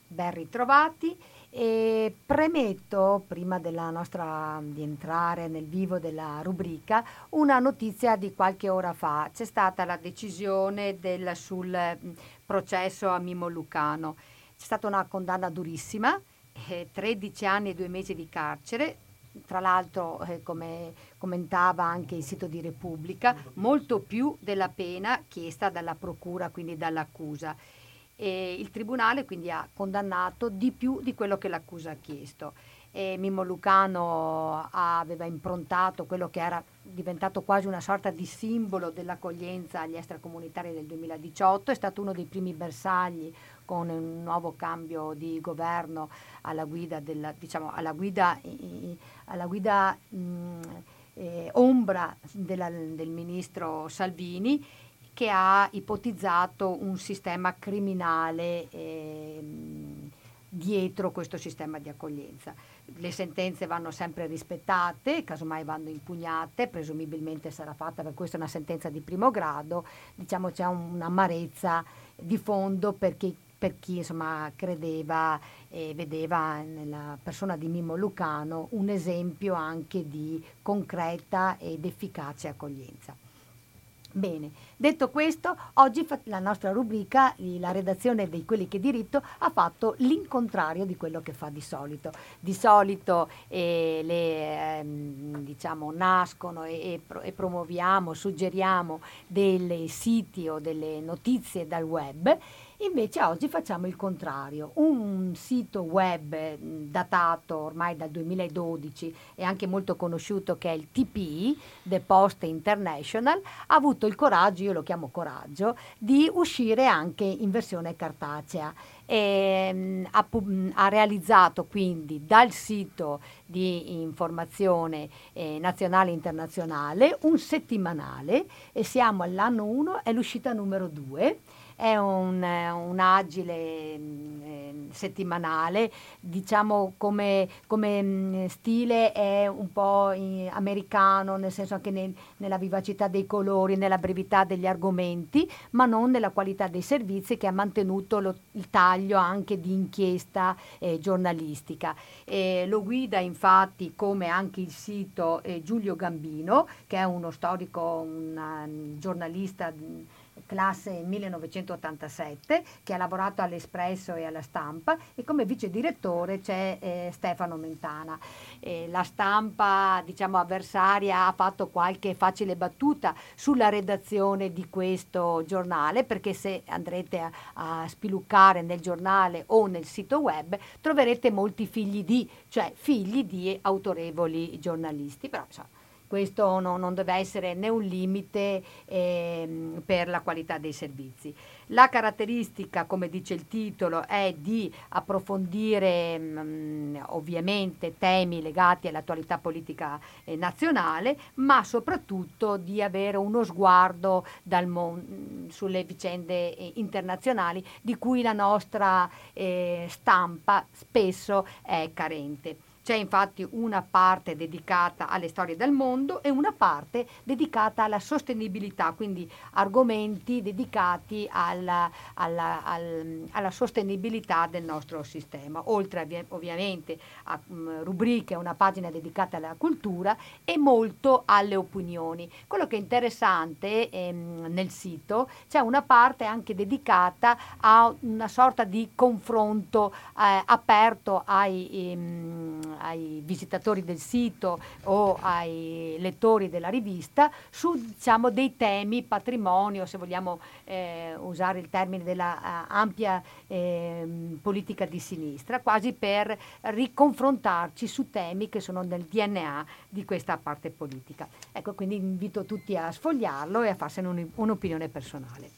ben ritrovati. E premetto, prima di entrare nel vivo della rubrica, una notizia di qualche ora fa. C'è stata la decisione sul processo a Mimmo Lucano. C'è stata una condanna durissima, 13 anni e 2 mesi di carcere. Tra l'altro, come commentava anche il sito di Repubblica, molto più della pena chiesta dalla procura, quindi dall'accusa. E il tribunale quindi ha condannato di più di quello che l'accusa ha chiesto. E Mimmo Lucano aveva improntato quello che era diventato quasi una sorta di simbolo dell'accoglienza agli extracomunitari del 2018, è stato uno dei primi bersagli con un nuovo cambio di governo alla guida ombra del ministro Salvini, che ha ipotizzato un sistema criminale dietro questo sistema di accoglienza. Le sentenze vanno sempre rispettate, casomai vanno impugnate, presumibilmente sarà fatta per questo una sentenza di primo grado. Diciamo c'è un'amarezza di fondo per chi insomma credeva e vedeva nella persona di Mimmo Lucano un esempio anche di concreta ed efficace accoglienza. Bene, detto questo, oggi la nostra rubrica, la redazione di Quelli che diritto, ha fatto l'incontrario di quello che fa di solito. Di solito nascono e promuoviamo, suggeriamo dei siti o delle notizie dal web. Invece oggi facciamo il contrario, un sito web datato ormai dal 2012 e anche molto conosciuto, che è il TPI, The Post International, ha avuto il coraggio, io lo chiamo coraggio, di uscire anche in versione cartacea. Ha realizzato quindi dal sito di informazione nazionale e internazionale un settimanale, e siamo all'anno 1, è l'uscita numero 2. È un agile settimanale, diciamo come stile è un po' americano, nel senso anche nella vivacità dei colori, nella brevità degli argomenti, ma non nella qualità dei servizi, che ha mantenuto il taglio anche di inchiesta giornalistica. Lo guida infatti, come anche il sito, Giulio Gambino, che è uno storico, un giornalista classe 1987, che ha lavorato all'Espresso e alla Stampa, e come vice direttore c'è Stefano Mentana. La Stampa, diciamo avversaria, ha fatto qualche facile battuta sulla redazione di questo giornale, perché se andrete a spiluccare nel giornale o nel sito web troverete molti figli di autorevoli giornalisti, però questo non deve essere né un limite per la qualità dei servizi. La caratteristica, come dice il titolo, è di approfondire ovviamente temi legati all'attualità politica nazionale, ma soprattutto di avere uno sguardo sulle vicende internazionali di cui la nostra stampa spesso è carente. C'è infatti una parte dedicata alle storie del mondo e una parte dedicata alla sostenibilità, quindi argomenti dedicati alla sostenibilità del nostro sistema, oltre ovviamente a rubriche, una pagina dedicata alla cultura e molto alle opinioni. Quello che è interessante nel sito, c'è una parte anche dedicata a una sorta di confronto aperto ai visitatori del sito o ai lettori della rivista su, diciamo, dei temi patrimonio, se vogliamo usare il termine della ampia politica di sinistra, quasi per riconfrontarci su temi che sono nel DNA di questa parte politica. Ecco, quindi invito tutti a sfogliarlo e a farsene un'opinione personale.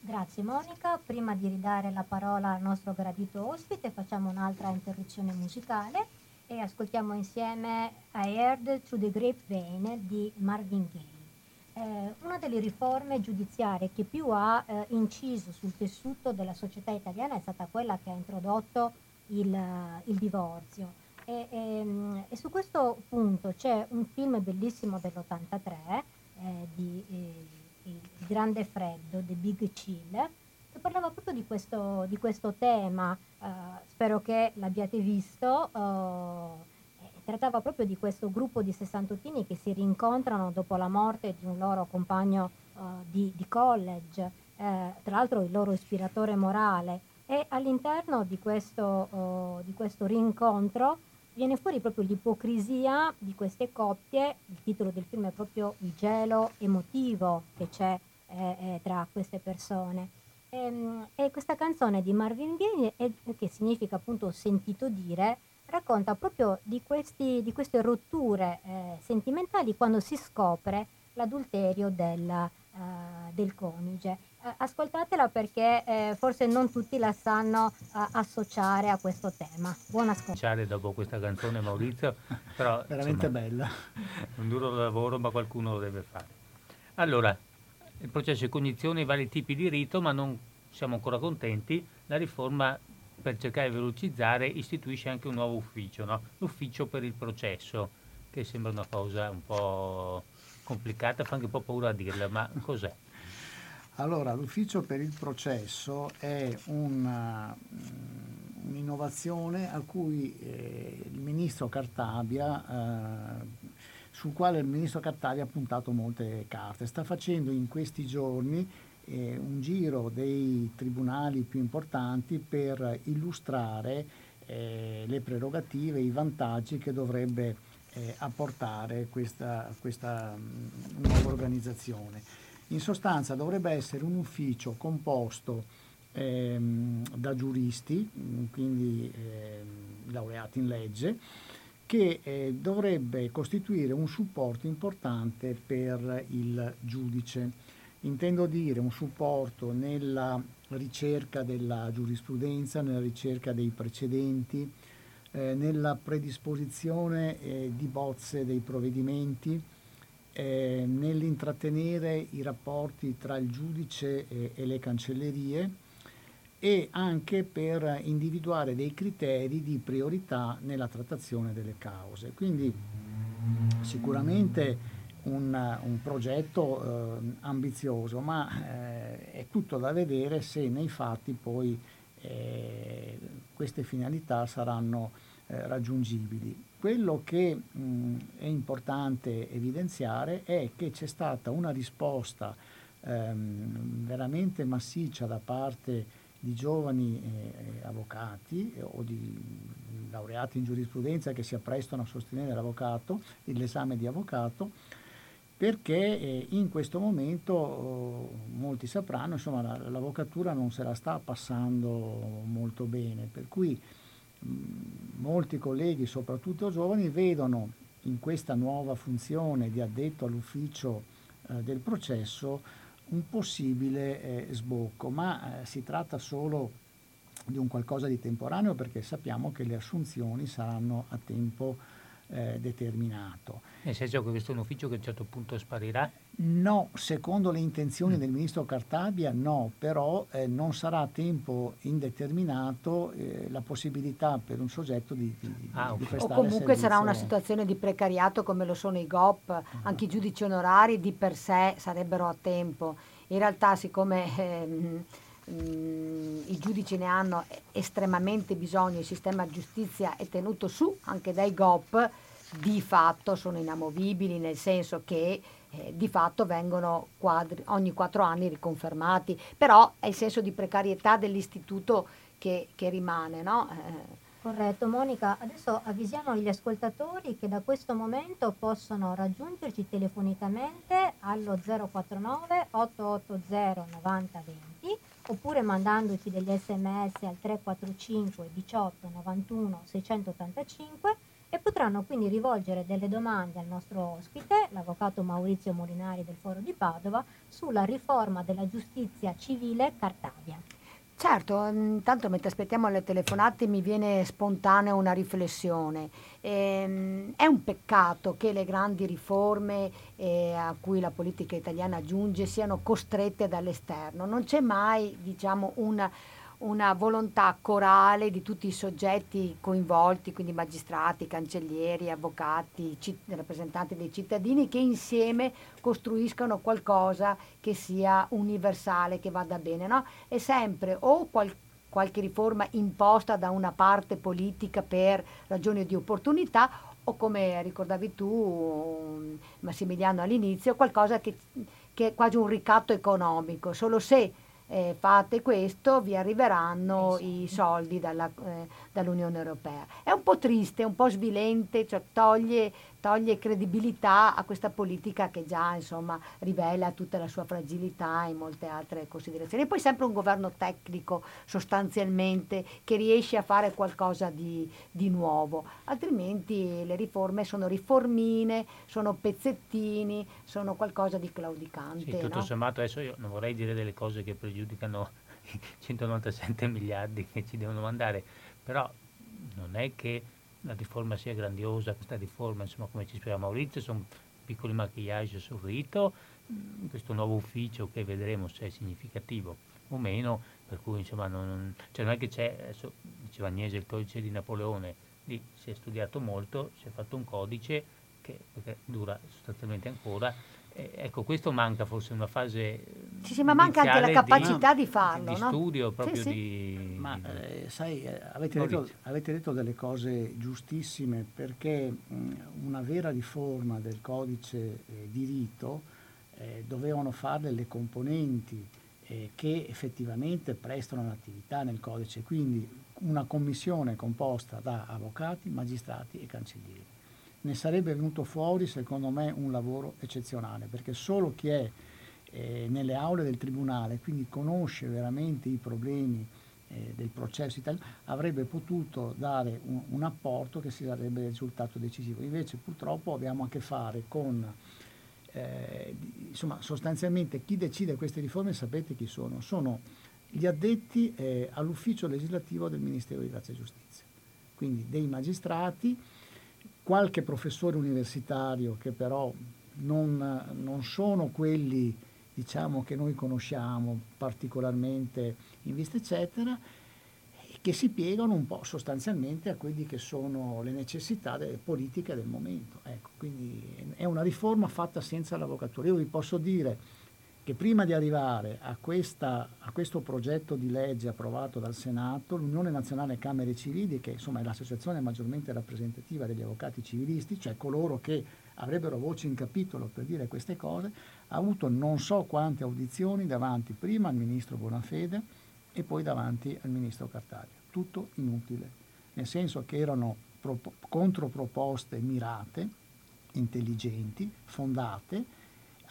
Grazie Monica, prima di ridare la parola al nostro gradito ospite facciamo un'altra interruzione musicale e ascoltiamo insieme I Heard Through the Grapevine di Marvin Gaye. Una delle riforme giudiziarie che più ha inciso sul tessuto della società italiana è stata quella che ha introdotto il divorzio. E su questo punto c'è un film bellissimo dell'83 di Il Grande Freddo, The Big Chill, che parlava proprio di questo tema, spero che l'abbiate visto, trattava proprio di questo gruppo di sessantottini che si rincontrano dopo la morte di un loro compagno di college, tra l'altro il loro ispiratore morale, e all'interno di questo rincontro viene fuori proprio l'ipocrisia di queste coppie. Il titolo del film è proprio il gelo emotivo che c'è tra queste persone. E questa canzone di Marvin Gaye, che significa appunto sentito dire, racconta proprio di queste rotture sentimentali quando si scopre l'adulterio del coniuge. Ascoltatela perché forse non tutti la sanno associare a questo tema. Buon ascolto. Dopo questa canzone, Maurizio, però veramente insomma, bella. Un duro lavoro, ma qualcuno lo deve fare. Allora, il processo di cognizione, i vari tipi di rito, ma non siamo ancora contenti. La riforma, per cercare di velocizzare, istituisce anche un nuovo ufficio, no? L'ufficio per il processo, che sembra una cosa un po' complicata, fa anche un po' paura a dirla, ma cos'è? Allora, l'ufficio per il processo è un'innovazione a cui sul quale il ministro Cartabia ha puntato molte carte. Sta facendo in questi giorni un giro dei tribunali più importanti per illustrare le prerogative, i vantaggi che dovrebbe apportare questa nuova organizzazione. In sostanza dovrebbe essere un ufficio composto da giuristi, quindi laureati in legge, che dovrebbe costituire un supporto importante per il giudice. Intendo dire un supporto nella ricerca della giurisprudenza, nella ricerca dei precedenti, nella predisposizione di bozze dei provvedimenti, nell'intrattenere i rapporti tra il giudice e le cancellerie, e anche per individuare dei criteri di priorità nella trattazione delle cause. Quindi sicuramente un progetto ambizioso, ma è tutto da vedere se nei fatti poi queste finalità saranno raggiungibili. Quello che è importante evidenziare è che c'è stata una risposta veramente massiccia da parte di giovani avvocati o di laureati in giurisprudenza che si apprestano a sostenere l'avvocato, l'esame di avvocato, perché in questo momento molti sapranno, insomma, l'avvocatura non se la sta passando molto bene, per cui molti colleghi, soprattutto giovani, vedono in questa nuova funzione di addetto all'ufficio del processo un possibile sbocco, ma si tratta solo di un qualcosa di temporaneo, perché sappiamo che le assunzioni saranno a tempo determinato. Nel senso che questo è un ufficio che a un certo punto sparirà? No, secondo le intenzioni del ministro Cartabia no, però non sarà a tempo indeterminato la possibilità per un soggetto di prestare servizio. O comunque sarà una situazione di precariato come lo sono i GOP, anche i giudici onorari di per sé sarebbero a tempo. In realtà, siccome i giudici ne hanno estremamente bisogno, il sistema giustizia è tenuto su anche dai GOP, di fatto sono inamovibili, nel senso che di fatto vengono ogni 4 anni riconfermati, però è il senso di precarietà dell'istituto che rimane, no? Corretto, Monica. Adesso avvisiamo gli ascoltatori che da questo momento possono raggiungerci telefonicamente allo 049 880 9020 oppure mandandoci degli sms al 345 18 91 685 e potranno quindi rivolgere delle domande al nostro ospite, l'avvocato Maurizio Molinari del Foro di Padova, sulla riforma della giustizia civile Cartabia. Certo, intanto mentre aspettiamo le telefonate mi viene spontanea una riflessione. È un peccato che le grandi riforme a cui la politica italiana giunge siano costrette dall'esterno. Non c'è mai, diciamo, una volontà corale di tutti i soggetti coinvolti, quindi magistrati, cancellieri, avvocati, rappresentanti dei cittadini, che insieme costruiscano qualcosa che sia universale, che vada bene, no? È sempre o qualche riforma imposta da una parte politica per ragioni di opportunità, o, come ricordavi tu, Massimiliano, all'inizio, qualcosa che è quasi un ricatto economico. Solo se fate questo vi arriveranno i soldi dall'Unione Europea. È un po' triste, un po' svilente, cioè toglie credibilità a questa politica che già, insomma, rivela tutta la sua fragilità in molte altre considerazioni. E poi sempre un governo tecnico, sostanzialmente, che riesce a fare qualcosa di nuovo, altrimenti le riforme sono riformine, sono pezzettini, sono qualcosa di claudicante. Sì, tutto sommato adesso io non vorrei dire delle cose che pregiudicano i 197 miliardi che ci devono mandare, però non è che la riforma sia grandiosa, questa riforma, insomma, come ci spiega Maurizio, sono piccoli maquillage sul rito, questo nuovo ufficio che vedremo se è significativo o meno, per cui, insomma, non è che c'è, adesso diceva Agnese, il codice di Napoleone, lì si è studiato molto, si è fatto un codice che dura sostanzialmente ancora. Ecco, questo manca forse una fase. Sì, ma manca anche la capacità di farlo. Di studio, no? Proprio sì, sì. Ma sai, avete detto delle cose giustissime, perché una vera riforma del codice di rito dovevano farle le componenti che effettivamente prestano l'attività nel codice, quindi una commissione composta da avvocati, magistrati e cancellieri. Ne sarebbe venuto fuori, secondo me, un lavoro eccezionale, perché solo chi è nelle aule del tribunale, quindi conosce veramente i problemi del processo italiano, avrebbe potuto dare un apporto che si sarebbe risultato decisivo. Invece purtroppo abbiamo a che fare con, insomma, sostanzialmente chi decide queste riforme, sapete chi sono? Sono gli addetti all'ufficio legislativo del Ministero di Grazia e Giustizia, quindi dei magistrati, qualche professore universitario, che però non sono quelli, diciamo, che noi conosciamo particolarmente in vista, eccetera, che si piegano un po' sostanzialmente a quelli che sono le necessità politiche del momento. Ecco, quindi è una riforma fatta senza l'avvocatura. Io vi posso dire che prima di arrivare a questo progetto di legge approvato dal Senato, l'Unione Nazionale Camere Civili, che insomma è l'associazione maggiormente rappresentativa degli avvocati civilisti, cioè coloro che avrebbero voce in capitolo per dire queste cose, ha avuto non so quante audizioni davanti prima al ministro Bonafede e poi davanti al ministro Cartabia. Tutto inutile, nel senso che erano controproposte mirate, intelligenti, fondate,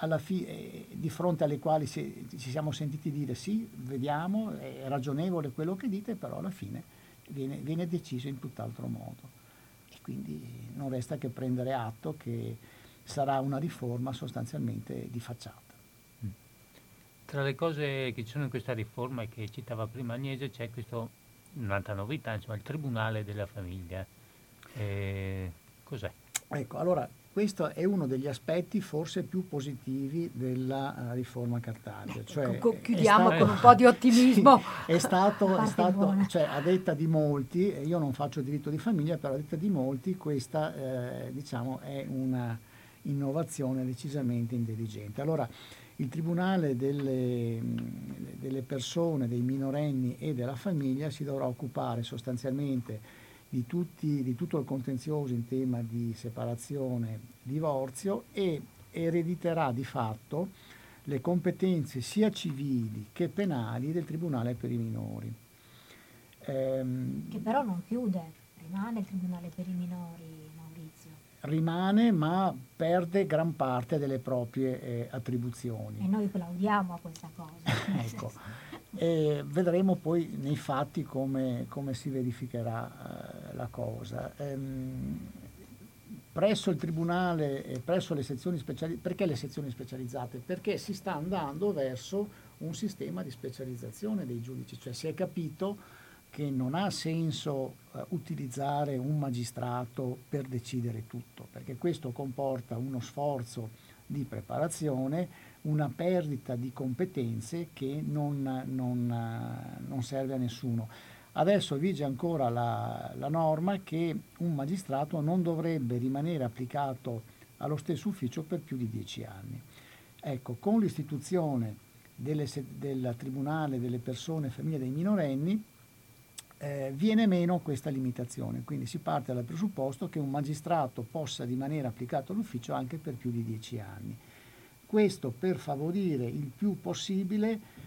alla fine, di fronte alle quali ci siamo sentiti dire sì, vediamo, è ragionevole quello che dite, però alla fine viene deciso in tutt'altro modo. E Quindi non resta che prendere atto che sarà una riforma sostanzialmente di facciata. Tra le cose che ci sono in questa riforma, che citava prima Agnese, c'è questa un'altra novità, insomma, il Tribunale della Famiglia. Cos'è? Ecco, allora, questo è uno degli aspetti forse più positivi della riforma Cartabia. Cioè, chiudiamo con un po' di ottimismo. Sì, è stato cioè, a detta di molti, io non faccio diritto di famiglia, però a detta di molti questa diciamo è una innovazione decisamente intelligente. Allora, il Tribunale delle persone, dei minorenni e della famiglia si dovrà occupare sostanzialmente di tutto il contenzioso in tema di separazione, divorzio, e erediterà di fatto le competenze sia civili che penali del Tribunale per i minori. Che però non chiude, rimane il Tribunale per i minori, Maurizio. Rimane, ma perde gran parte delle proprie attribuzioni. E noi plaudiamo a questa cosa. Ecco. E vedremo poi nei fatti come si verificherà la cosa. Presso il tribunale e presso le sezioni specializzate, perché le sezioni specializzate? Perché si sta andando verso un sistema di specializzazione dei giudici, cioè si è capito che non ha senso utilizzare un magistrato per decidere tutto, perché questo comporta uno sforzo di preparazione, una perdita di competenze che non serve a nessuno. Adesso vige ancora la norma che un magistrato non dovrebbe rimanere applicato allo stesso ufficio per più di 10 anni. Ecco, con l'istituzione del Tribunale delle persone, famiglie dei minorenni viene meno questa limitazione, quindi si parte dal presupposto che un magistrato possa rimanere applicato all'ufficio anche per più di 10 anni. Questo per favorire il più possibile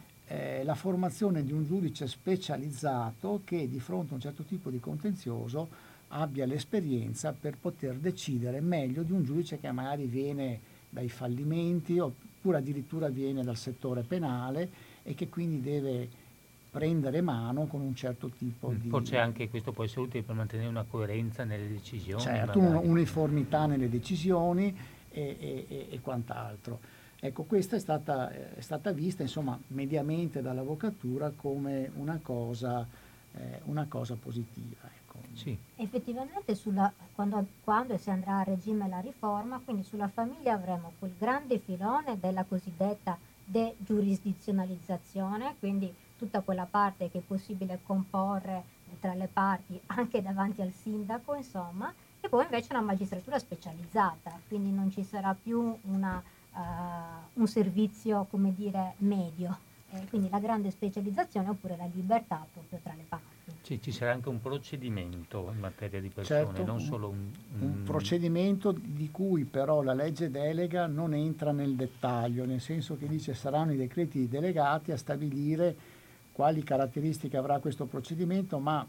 la formazione di un giudice specializzato che di fronte a un certo tipo di contenzioso abbia l'esperienza per poter decidere meglio di un giudice che magari viene dai fallimenti oppure addirittura viene dal settore penale e che quindi deve prendere mano con un certo tipo di... Forse anche questo può essere utile per mantenere una coerenza nelle decisioni. Certo, un'uniformità nelle decisioni e quant'altro. Ecco, questa è stata vista, insomma, mediamente dall'avvocatura come una cosa positiva. Ecco. Sì. Effettivamente quando si andrà a regime la riforma, quindi sulla famiglia avremo quel grande filone della cosiddetta degiurisdizionalizzazione, quindi tutta quella parte che è possibile comporre tra le parti anche davanti al sindaco, insomma, e poi invece una magistratura specializzata, quindi non ci sarà più un servizio, come dire, medio, quindi la grande specializzazione oppure la libertà proprio tra le parti. Sì, ci sarà anche un procedimento in materia di persone, certo, non solo un procedimento di cui però la legge delega non entra nel dettaglio, nel senso che dice saranno i decreti delegati a stabilire quali caratteristiche avrà questo procedimento, ma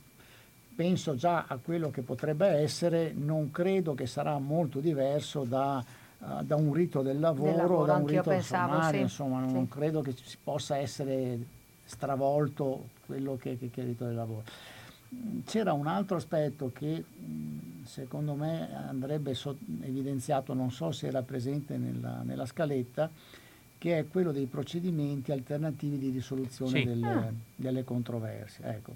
penso già a quello che potrebbe essere, non credo che sarà molto diverso da un rito del lavoro, da un rito del sommario, sì. Insomma, non sì. Credo che si possa essere stravolto quello che è il rito del lavoro. C'era un altro aspetto che secondo me andrebbe evidenziato, non so se era presente nella scaletta, che è quello dei procedimenti alternativi di risoluzione sì. delle controversie. Ecco.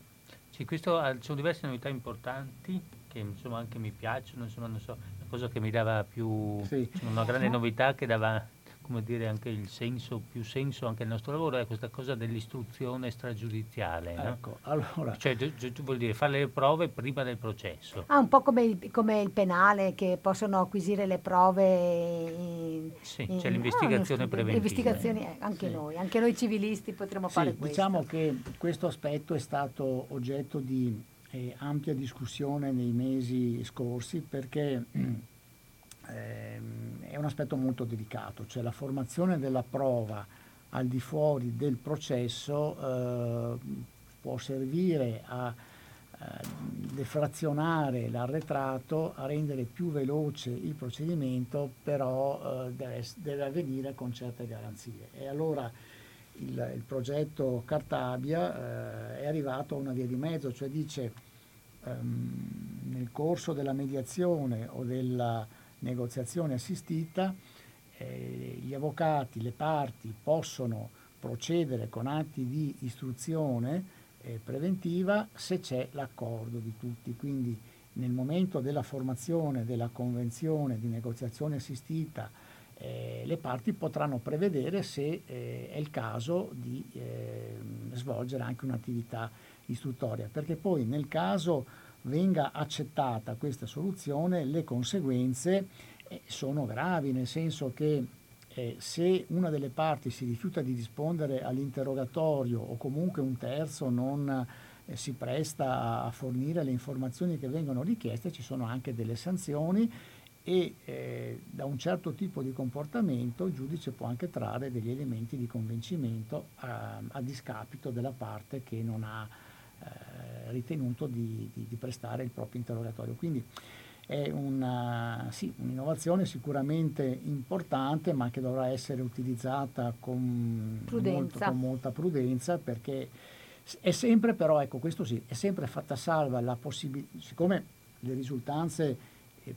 Sì, questo sono diverse novità importanti che insomma anche mi piacciono, insomma non so, la cosa che mi dava più sì. Insomma, una grande novità che dava, come dire, anche il senso, più senso anche al nostro lavoro è questa cosa dell'istruzione stragiudiziale. Ecco, no? Allora. Cioè vuol dire fare le prove prima del processo. Ah, un po' come il penale, che possono acquisire le prove. C'è l'investigazione preventiva. Investigazioni anche sì. Noi, anche noi civilisti potremmo fare questo. Diciamo che questo aspetto è stato oggetto di ampia discussione nei mesi scorsi perché è un aspetto molto delicato, cioè la formazione della prova al di fuori del processo può servire a deflazionare l'arretrato, a rendere più veloce il procedimento, però deve avvenire con certe garanzie. E allora il progetto Cartabia è arrivato a una via di mezzo, cioè dice nel corso della mediazione o della negoziazione assistita gli avvocati, le parti possono procedere con atti di istruzione preventiva se c'è l'accordo di tutti. Quindi nel momento della formazione della convenzione di negoziazione assistita le parti potranno prevedere, se è il caso, di svolgere anche un'attività istruttoria, perché poi nel caso venga accettata questa soluzione le conseguenze sono gravi, nel senso che se una delle parti si rifiuta di rispondere all'interrogatorio o comunque un terzo non si presta a fornire le informazioni che vengono richieste, ci sono anche delle sanzioni e da un certo tipo di comportamento il giudice può anche trarre degli elementi di convincimento a discapito della parte che non ha ritenuto di prestare il proprio interrogatorio. Quindi è un'innovazione sicuramente importante, ma che dovrà essere utilizzata con molta prudenza, perché è sempre, però, ecco, questo sì, è sempre fatta salva la possibilità, siccome le risultanze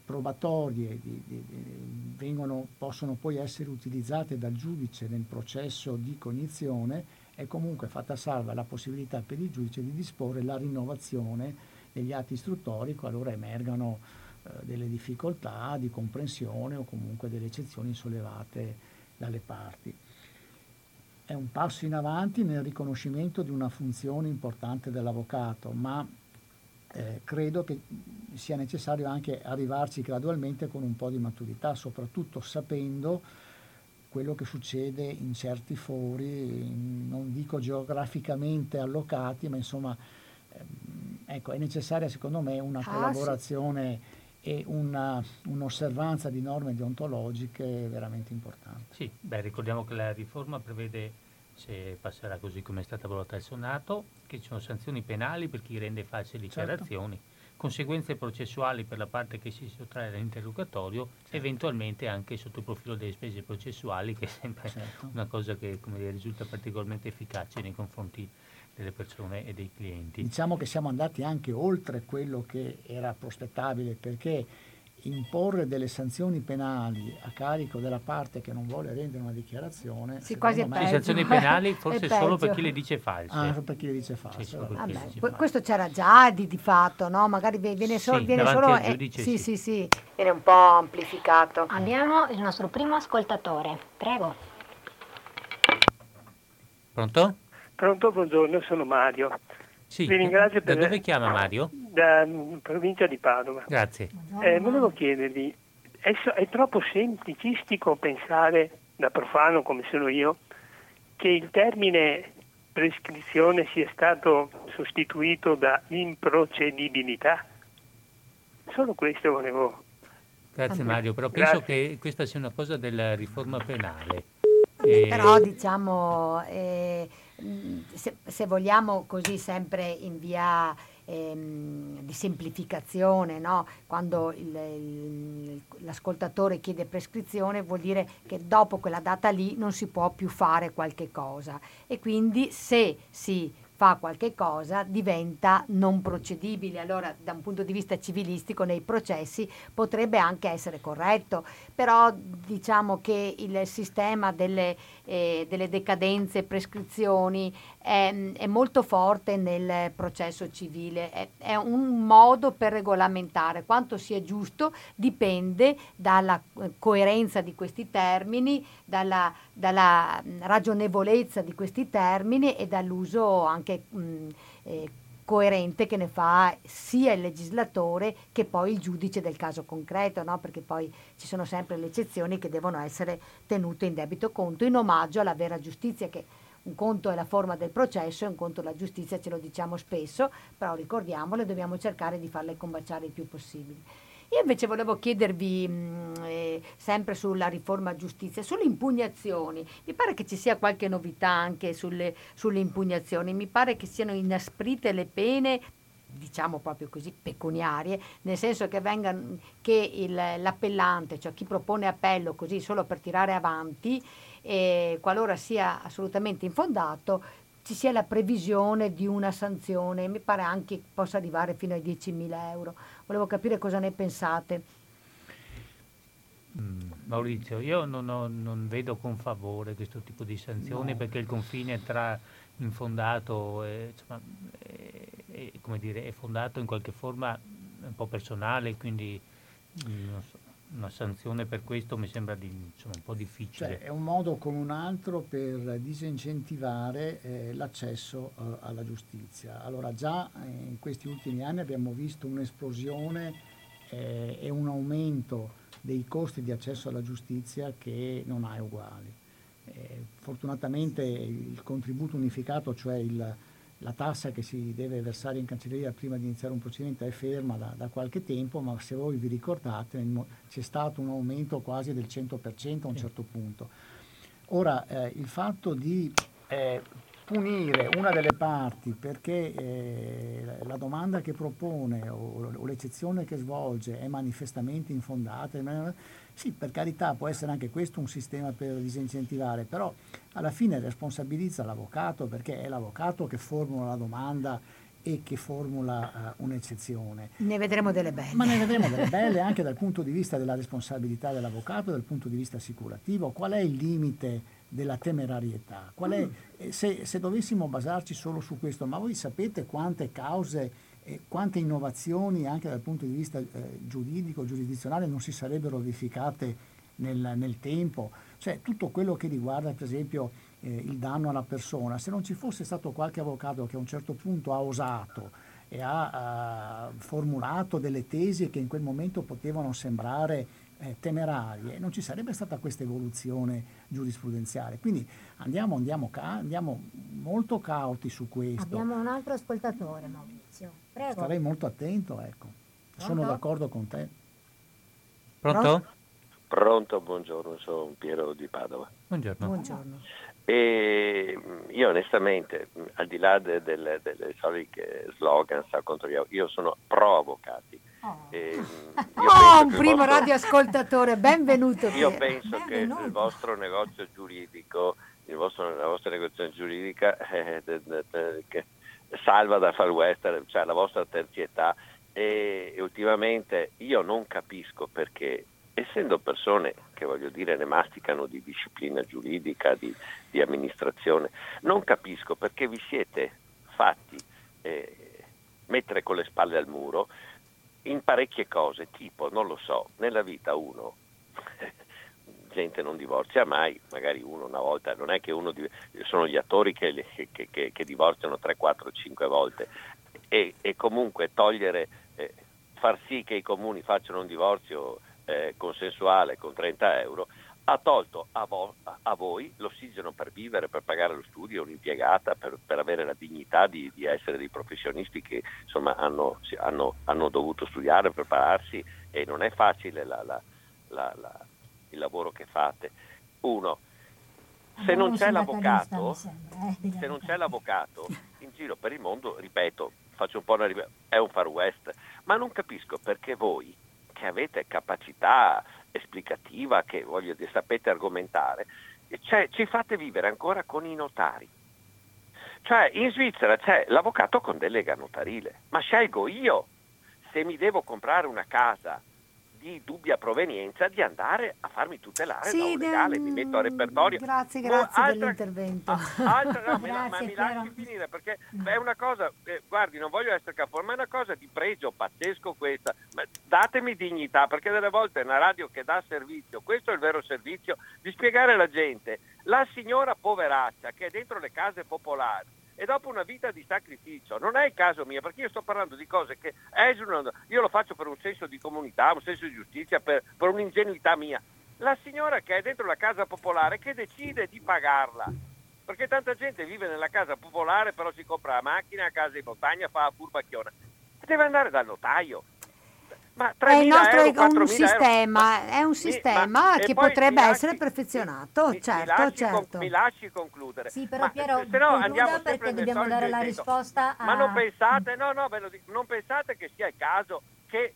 probatorie possono poi essere utilizzate dal giudice nel processo di cognizione, è comunque fatta salva la possibilità per il giudice di disporre la rinnovazione degli atti istruttori qualora emergano delle difficoltà di comprensione o comunque delle eccezioni sollevate dalle parti. È un passo in avanti nel riconoscimento di una funzione importante dell'avvocato, ma credo che sia necessario anche arrivarci gradualmente con un po' di maturità, soprattutto sapendo quello che succede in certi fori, non dico geograficamente allocati, ma insomma ecco, è necessaria secondo me una collaborazione e un'osservanza di norme deontologiche veramente importante. Sì, ricordiamo che la riforma prevede, se passerà così come è stata votata al Senato, che ci sono sanzioni penali per chi rende false dichiarazioni, certo, conseguenze processuali per la parte che si sottrae all'interrogatorio, certo, eventualmente anche sotto il profilo delle spese processuali, che è sempre, certo, una cosa che, come dire, risulta particolarmente efficace nei confronti delle persone e dei clienti. Diciamo che siamo andati anche oltre quello che era prospettabile, perché imporre delle sanzioni penali a carico della parte che non vuole rendere una dichiarazione, sì, quasi me, sanzioni penali forse solo per chi le dice false. Ah, per chi le dice false. Sì, questo c'era già di fatto, no? Magari viene solo, sì, viene solo giudice, sì, sì, sì, viene un po' amplificato. Abbiamo il nostro primo ascoltatore. Prego. Pronto? Pronto, buongiorno, sono Mario. Sì, vi ringrazio per... Da dove chiama Mario? Da provincia di Padova. Grazie. Volevo chiedervi, è troppo semplicistico pensare, da profano come sono io, che il termine prescrizione sia stato sostituito da improcedibilità? Solo questo volevo. Grazie Mario, però penso che questa sia una cosa della riforma penale. Però diciamo... Se vogliamo così, sempre in via di semplificazione, no? Quando l'ascoltatore chiede prescrizione, vuol dire che dopo quella data lì non si può più fare qualche cosa, e quindi se si fa qualche cosa diventa non procedibile. Allora, da un punto di vista civilistico nei processi potrebbe anche essere corretto, però diciamo che il sistema delle decadenze, prescrizioni è molto forte nel processo civile, è un modo per regolamentare. Quanto sia giusto dipende dalla coerenza di questi termini, dalla ragionevolezza di questi termini e dall'uso anche coerente che ne fa sia il legislatore che poi il giudice del caso concreto, no? Perché poi ci sono sempre le eccezioni che devono essere tenute in debito conto, in omaggio alla vera giustizia, che un conto è la forma del processo e un conto è la giustizia, ce lo diciamo spesso, però ricordiamole, dobbiamo cercare di farle combaciare il più possibile. Io invece volevo chiedervi, sempre sulla riforma giustizia, sulle impugnazioni. Mi pare che ci sia qualche novità anche sulle impugnazioni. Mi pare che siano inasprite le pene, diciamo proprio così, pecuniarie, nel senso che l'appellante, cioè chi propone appello così solo per tirare avanti, qualora sia assolutamente infondato, ci sia la previsione di una sanzione, mi pare anche che possa arrivare fino ai 10.000 euro. Volevo capire cosa ne pensate. Maurizio, io non vedo con favore questo tipo di sanzioni, no, perché il confine tra infondato e come dire, è fondato in qualche forma un po' personale, quindi non so, una sanzione per questo mi sembra un po' difficile. Cioè, è un modo come un altro per disincentivare l'accesso alla giustizia. Allora, già in questi ultimi anni abbiamo visto un'esplosione e un aumento dei costi di accesso alla giustizia che non ha uguali. Fortunatamente il contributo unificato, cioè la tassa che si deve versare in cancelleria prima di iniziare un procedimento, è ferma da qualche tempo, ma se voi vi ricordate c'è stato un aumento quasi del 100% a un certo punto. Ora, il fatto di punire una delle parti perché la domanda che propone o l'eccezione che svolge è manifestamente infondata, sì, per carità, può essere anche questo un sistema per disincentivare, però alla fine responsabilizza l'avvocato, perché è l'avvocato che formula la domanda e che formula un'eccezione. Ne vedremo delle belle. Ma ne vedremo delle belle anche dal punto di vista della responsabilità dell'avvocato, dal punto di vista assicurativo. Qual è il limite della temerarietà? Qual è, se dovessimo basarci solo su questo, ma voi sapete quante cause e quante innovazioni anche dal punto di vista giuridico, giurisdizionale non si sarebbero verificate nel tempo? Cioè, tutto quello che riguarda per esempio il danno alla persona, se non ci fosse stato qualche avvocato che a un certo punto ha osato e ha formulato delle tesi che in quel momento potevano sembrare temerarie, non ci sarebbe stata questa evoluzione giurisprudenziale. Quindi andiamo molto cauti su questo. Abbiamo un altro ascoltatore, Maurizio. Prego. Starei molto attento, ecco. Pronto? Sono d'accordo con te. Pronto? Pronto, buongiorno, sono Piero di Padova. Buongiorno. E io onestamente, al di là delle solite slogan contro gli avvocati, io sono pro avvocati. Un primo radioascoltatore, benvenuto. Io penso che il vostro negozio giuridico, la vostra negoziazione giuridica che salva da far western, cioè la vostra terzietà, e ultimamente io non capisco perché, essendo persone che ne masticano di disciplina giuridica, di amministrazione, non capisco perché vi siete fatti mettere con le spalle al muro in parecchie cose, tipo, non lo so, nella vita uno, gente non divorzia mai, magari uno una volta, non è che uno, sono gli attori che divorziano 3, 4, 5 volte, e comunque far sì che i comuni facciano un divorzio consensuale con 30 euro, ha tolto a voi l'ossigeno per vivere, per pagare lo studio, un'impiegata, per avere la dignità di essere dei professionisti che insomma hanno dovuto studiare, prepararsi, e non è facile il lavoro che fate. Uno, se non c'è l'avvocato, in giro per il mondo, ripeto, faccio un po' è un far west, ma non capisco perché voi che avete capacità esplicativa, che sapete argomentare, ci fate vivere ancora con i notari. Cioè, in Svizzera c'è l'avvocato con delega notarile, ma scelgo io, se mi devo comprare una casa di dubbia provenienza, di andare a farmi tutelare da un legale, mi metto a repertorio. Grazie dell'intervento. Grazie, mi lasci finire, perché è una cosa, guardi, non voglio essere capo, ma è una cosa di pregio pazzesco questa. Ma datemi dignità, perché delle volte è una radio che dà servizio, questo è il vero servizio, di spiegare alla gente, la signora poveraccia che è dentro le case popolari, e dopo una vita di sacrificio, non è il caso mio, perché io sto parlando di cose che esulano, io lo faccio per un senso di comunità, un senso di giustizia, per un'ingenuità mia. La signora che è dentro la casa popolare, che decide di pagarla, perché tanta gente vive nella casa popolare, però si compra la macchina, la casa in montagna, fa la furbacchiona, deve andare dal notaio. Ma è il nostro è un sistema che potrebbe essere perfezionato. Mi lasci concludere. Sì, però Piero, se no andiamo, perché dobbiamo dare la risposta a... Ma non pensate, non pensate che sia il caso che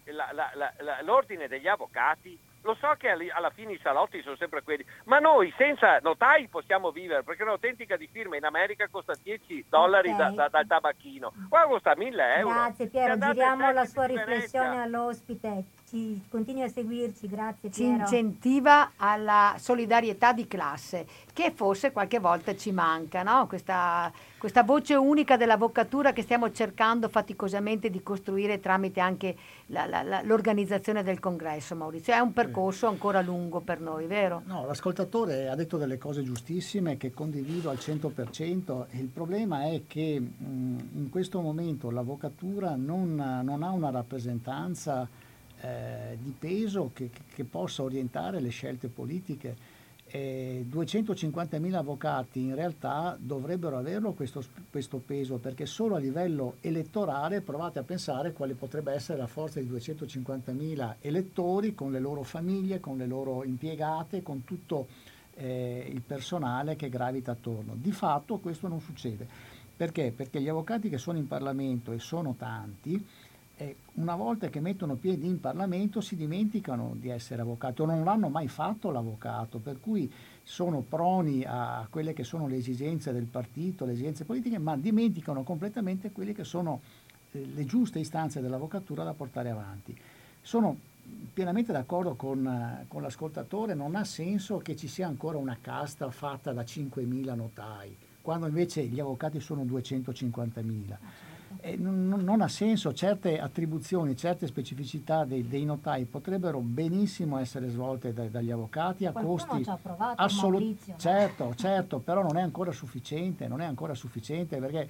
l'ordine degli avvocati Lo so che alla fine i salotti sono sempre quelli, ma noi senza notai possiamo vivere, perché un'autentica di firma in America costa $10 okay. dal tabacchino, qua costa €1.000. Grazie Piero, giriamo la sua riflessione all'ospite, ci continui a seguirci, grazie Piero. Ci incentiva alla solidarietà di classe, che forse qualche volta ci manca, no? Questa voce unica dell'avvocatura che stiamo cercando faticosamente di costruire tramite anche l'organizzazione del congresso, Maurizio. È un percorso ancora lungo per noi, vero? No, l'ascoltatore ha detto delle cose giustissime che condivido al 100%. Il problema è che in questo momento l'avvocatura non ha una rappresentanza di peso che possa orientare le scelte politiche. 250.000 avvocati in realtà dovrebbero averlo questo peso, perché solo a livello elettorale provate a pensare quale potrebbe essere la forza di 250.000 elettori con le loro famiglie, con le loro impiegate, con tutto il personale che gravita attorno. Di fatto questo non succede. Perché? Perché gli avvocati che sono in Parlamento, e sono tanti, una volta che mettono piedi in Parlamento si dimenticano di essere avvocati o non l'hanno mai fatto l'avvocato, per cui sono proni a quelle che sono le esigenze del partito, le esigenze politiche, ma dimenticano completamente quelle che sono le giuste istanze dell'avvocatura da portare avanti. Sono pienamente d'accordo con l'ascoltatore, non ha senso che ci sia ancora una casta fatta da 5.000 notai, quando invece gli avvocati sono 250.000. Non ha senso, certe attribuzioni, certe specificità dei notai potrebbero benissimo essere svolte dagli avvocati a costi assoluti. Certo, però non è ancora sufficiente perché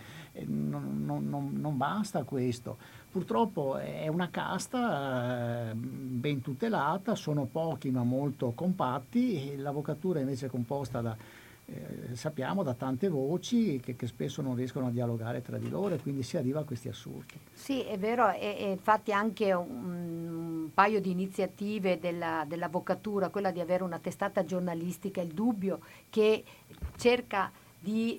non basta questo. Purtroppo è una casta ben tutelata, sono pochi ma molto compatti, e l'avvocatura invece è composta sappiamo da tante voci che spesso non riescono a dialogare tra di loro, e quindi si arriva a questi assurdi. Sì, è vero, e infatti anche un paio di iniziative dell'avvocatura, quella di avere una testata giornalistica, Il Dubbio, che cerca di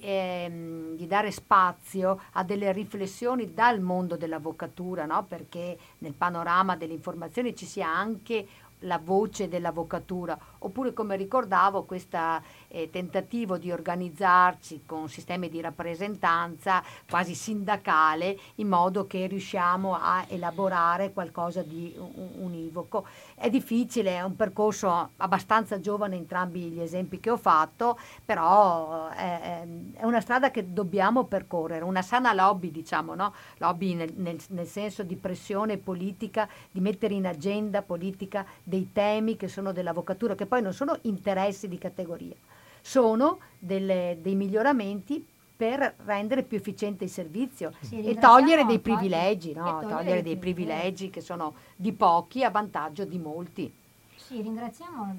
dare spazio a delle riflessioni dal mondo dell'avvocatura, no? Perché nel panorama delle informazioni ci sia anche la voce dell'avvocatura, oppure, come ricordavo, questo tentativo di organizzarci con sistemi di rappresentanza quasi sindacale, in modo che riusciamo a elaborare qualcosa di univoco. È difficile, è un percorso abbastanza giovane, entrambi gli esempi che ho fatto, però è una strada che dobbiamo percorrere, una sana lobby, diciamo, no? Lobby nel senso di pressione politica, di mettere in agenda politica dei temi che sono dell'avvocatura, che poi non sono interessi di categoria, sono dei miglioramenti per rendere più efficiente il servizio e togliere dei privilegi, no? Togliere dei privilegi che sono di pochi a vantaggio di molti. Sì, ringraziamo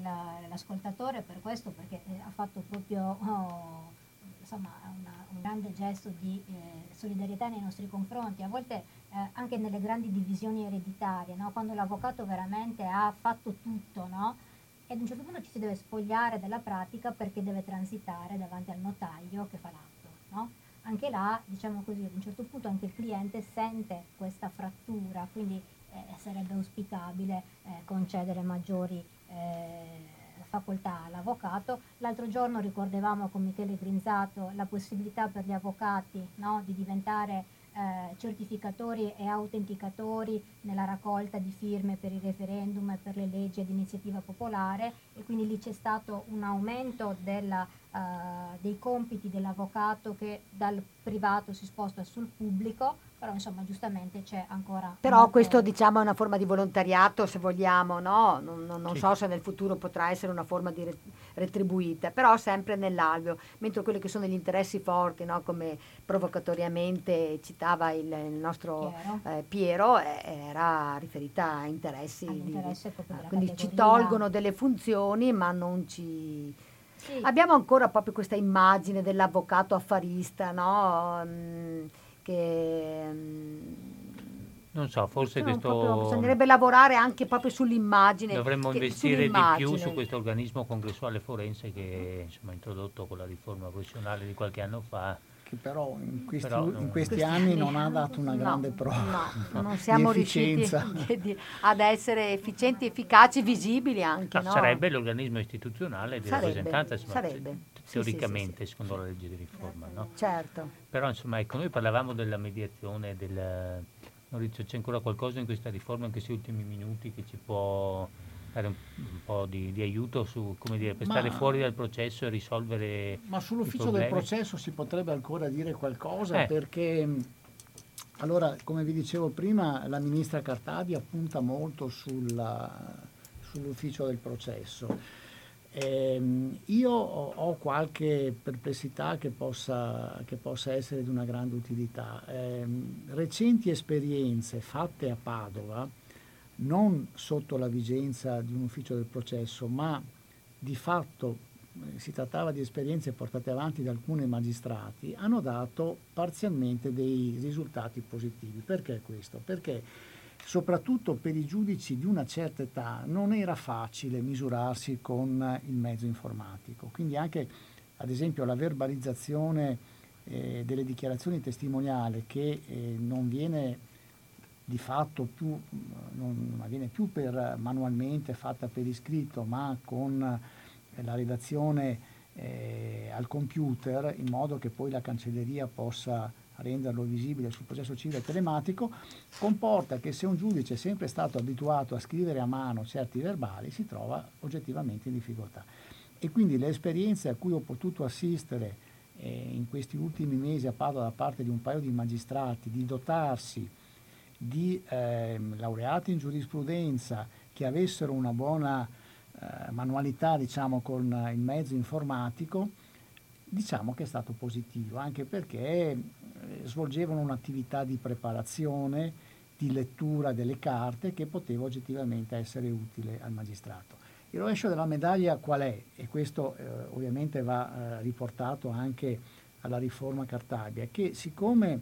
l'ascoltatore per questo, perché ha fatto proprio un grande gesto di solidarietà nei nostri confronti, a volte anche nelle grandi divisioni ereditarie, no? Quando l'avvocato veramente ha fatto tutto, no? E ad un certo punto ci si deve spogliare della pratica perché deve transitare davanti al notaio che fa l'atto, no? Anche là, diciamo così, ad un certo punto anche il cliente sente questa frattura, quindi sarebbe auspicabile concedere maggiori facoltà all'avvocato. L'altro giorno ricordavamo con Michele Grinzato la possibilità per gli avvocati, no? Di diventare certificatori e autenticatori nella raccolta di firme per il referendum e per le leggi ad iniziativa popolare, e quindi lì c'è stato un aumento dei compiti dell'avvocato che dal privato si sposta sul pubblico, però insomma giustamente c'è ancora... Però questo diciamo è una forma di volontariato, se vogliamo, no? Non so se nel futuro potrà essere una forma di retribuita, però sempre nell'alveo, mentre quelli che sono gli interessi forti, no? Come provocatoriamente citava il nostro Piero, era riferita a interessi, quindi ci tolgono delle funzioni ma non ci... Sì. Abbiamo ancora proprio questa immagine dell'avvocato affarista, no? Non so, forse questo bisognerebbe lavorare anche proprio sull'immagine. Dovremmo investire di più su questo organismo congressuale forense che insomma introdotto con la riforma professionale di qualche anno fa. che però in questi anni non ha dato una grande prova. No, non siamo riusciti ad essere efficienti, efficaci, visibili anche. No, no? Sarebbe l'organismo istituzionale di rappresentanza, insomma, teoricamente, sì, secondo la legge di riforma. No? Certo. Però insomma, ecco, noi parlavamo della mediazione, Maurizio, c'è ancora qualcosa in questa riforma, in questi ultimi minuti, che ci può dare un po' di aiuto su, come dire, per stare fuori dal processo e risolvere. Ma sull'ufficio del processo si potrebbe ancora dire qualcosa, perché allora, come vi dicevo prima, la ministra Cartabia punta molto sull'ufficio del processo. Io ho qualche perplessità che possa essere di una grande utilità. Recenti esperienze fatte a Padova, non sotto la vigenza di un ufficio del processo, ma di fatto si trattava di esperienze portate avanti da alcuni magistrati, hanno dato parzialmente dei risultati positivi. Perché questo? Perché soprattutto per i giudici di una certa età non era facile misurarsi con il mezzo informatico, quindi anche ad esempio la verbalizzazione delle dichiarazioni testimoniali, che non viene di fatto più, non avviene più manualmente fatta per iscritto, ma con la redazione al computer, in modo che poi la cancelleria possa renderlo visibile sul processo civile telematico, comporta che se un giudice è sempre stato abituato a scrivere a mano certi verbali, si trova oggettivamente in difficoltà. E quindi le esperienze a cui ho potuto assistere in questi ultimi mesi a Padova da parte di un paio di magistrati, di dotarsi di laureati in giurisprudenza che avessero una buona manualità, diciamo, con il mezzo informatico, diciamo che è stato positivo, anche perché svolgevano un'attività di preparazione, di lettura delle carte, che poteva oggettivamente essere utile al magistrato. Il rovescio della medaglia qual è? E questo ovviamente va riportato anche alla riforma Cartabia, che siccome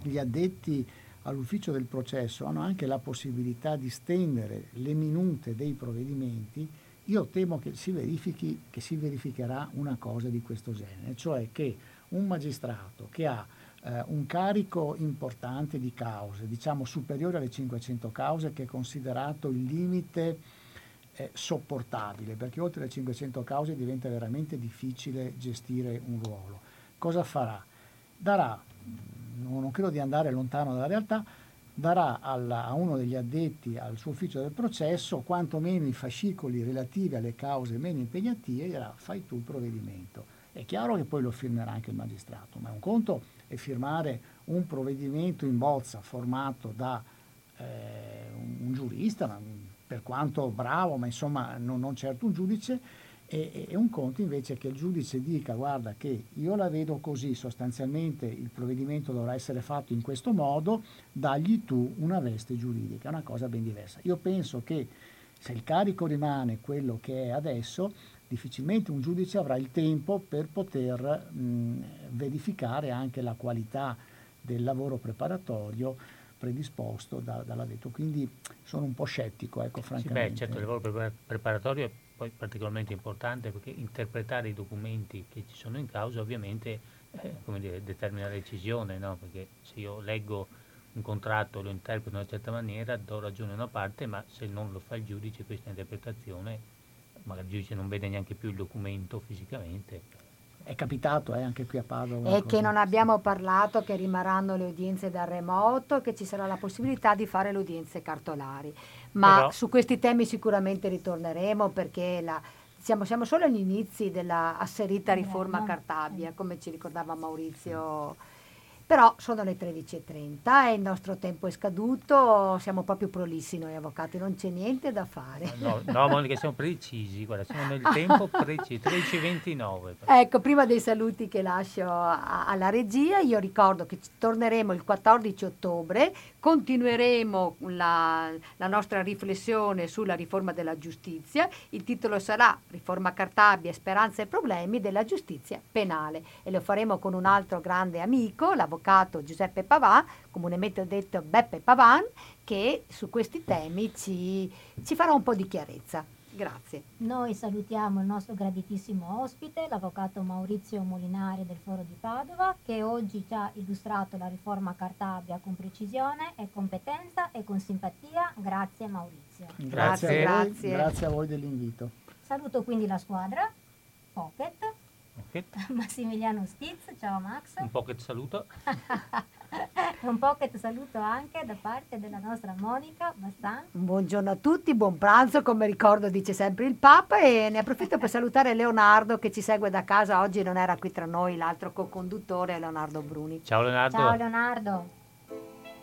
gli addetti all'ufficio del processo hanno anche la possibilità di stendere le minute dei provvedimenti, io temo che si verificherà una cosa di questo genere, cioè che un magistrato che ha un carico importante di cause, diciamo superiore alle 500 cause, che è considerato il limite sopportabile, perché oltre le 500 cause diventa veramente difficile gestire un ruolo. Cosa farà? Darà, non credo di andare lontano dalla realtà, darà a uno degli addetti al suo ufficio del processo quantomeno i fascicoli relativi alle cause meno impegnative e dirà: fai tu il provvedimento. È chiaro che poi lo firmerà anche il magistrato, ma un conto è firmare un provvedimento in bozza formato da un giurista, per quanto bravo, ma insomma non certo un giudice, e un conto invece che il giudice dica: guarda che io la vedo così, sostanzialmente il provvedimento dovrà essere fatto in questo modo, dagli tu una veste giuridica. È una cosa ben diversa. Io penso che se il carico rimane quello che è adesso, difficilmente un giudice avrà il tempo per poter verificare anche la qualità del lavoro preparatorio predisposto dall'addetto. Quindi sono un po' scettico, ecco, francamente. Sì, certo, il lavoro preparatorio è poi particolarmente importante, perché interpretare i documenti che ci sono in causa ovviamente determina la decisione, no? Perché se io leggo un contratto e lo interpreto in una certa maniera, do ragione a una parte, ma se non lo fa il giudice questa interpretazione, magari il giudice non vede neanche più il documento fisicamente. È capitato anche qui a Padova. E che non abbiamo parlato che rimarranno le udienze da remoto, che ci sarà la possibilità di fare le udienze cartolari. Ma però, su questi temi sicuramente ritorneremo, perché siamo solo agli inizi della asserita riforma Cartabia, come ci ricordava Maurizio. Però sono le 13:30 e il nostro tempo è scaduto, siamo proprio prolissi noi avvocati, non c'è niente da fare. No, Monica, siamo precisi, guarda, siamo nel tempo preciso, 13:29. Ecco, prima dei saluti che lascio alla regia, io ricordo che torneremo il 14 ottobre, continueremo la nostra riflessione sulla riforma della giustizia, il titolo sarà Riforma Cartabia, speranze e problemi della giustizia penale, e lo faremo con un altro grande amico, l'avvocato Giuseppe Pavà, comunemente detto Beppe Pavan, che su questi temi ci farà un po' di chiarezza. Grazie. Noi salutiamo il nostro graditissimo ospite, l'avvocato Maurizio Molinari del Foro di Padova, che oggi ci ha illustrato la riforma Cartabia con precisione e competenza e con simpatia. Grazie Maurizio. Grazie a voi, grazie a voi dell'invito. Saluto quindi la squadra Pocket. Massimiliano Stiz, ciao Max. Un pocket saluto. Un pocket saluto anche da parte della nostra Monica Bassan. Buongiorno a tutti, buon pranzo, come ricordo dice sempre il Papa, e ne approfitto per salutare Leonardo che ci segue da casa, oggi non era qui tra noi l'altro co-conduttore Leonardo Bruni. Ciao Leonardo. Ciao Leonardo.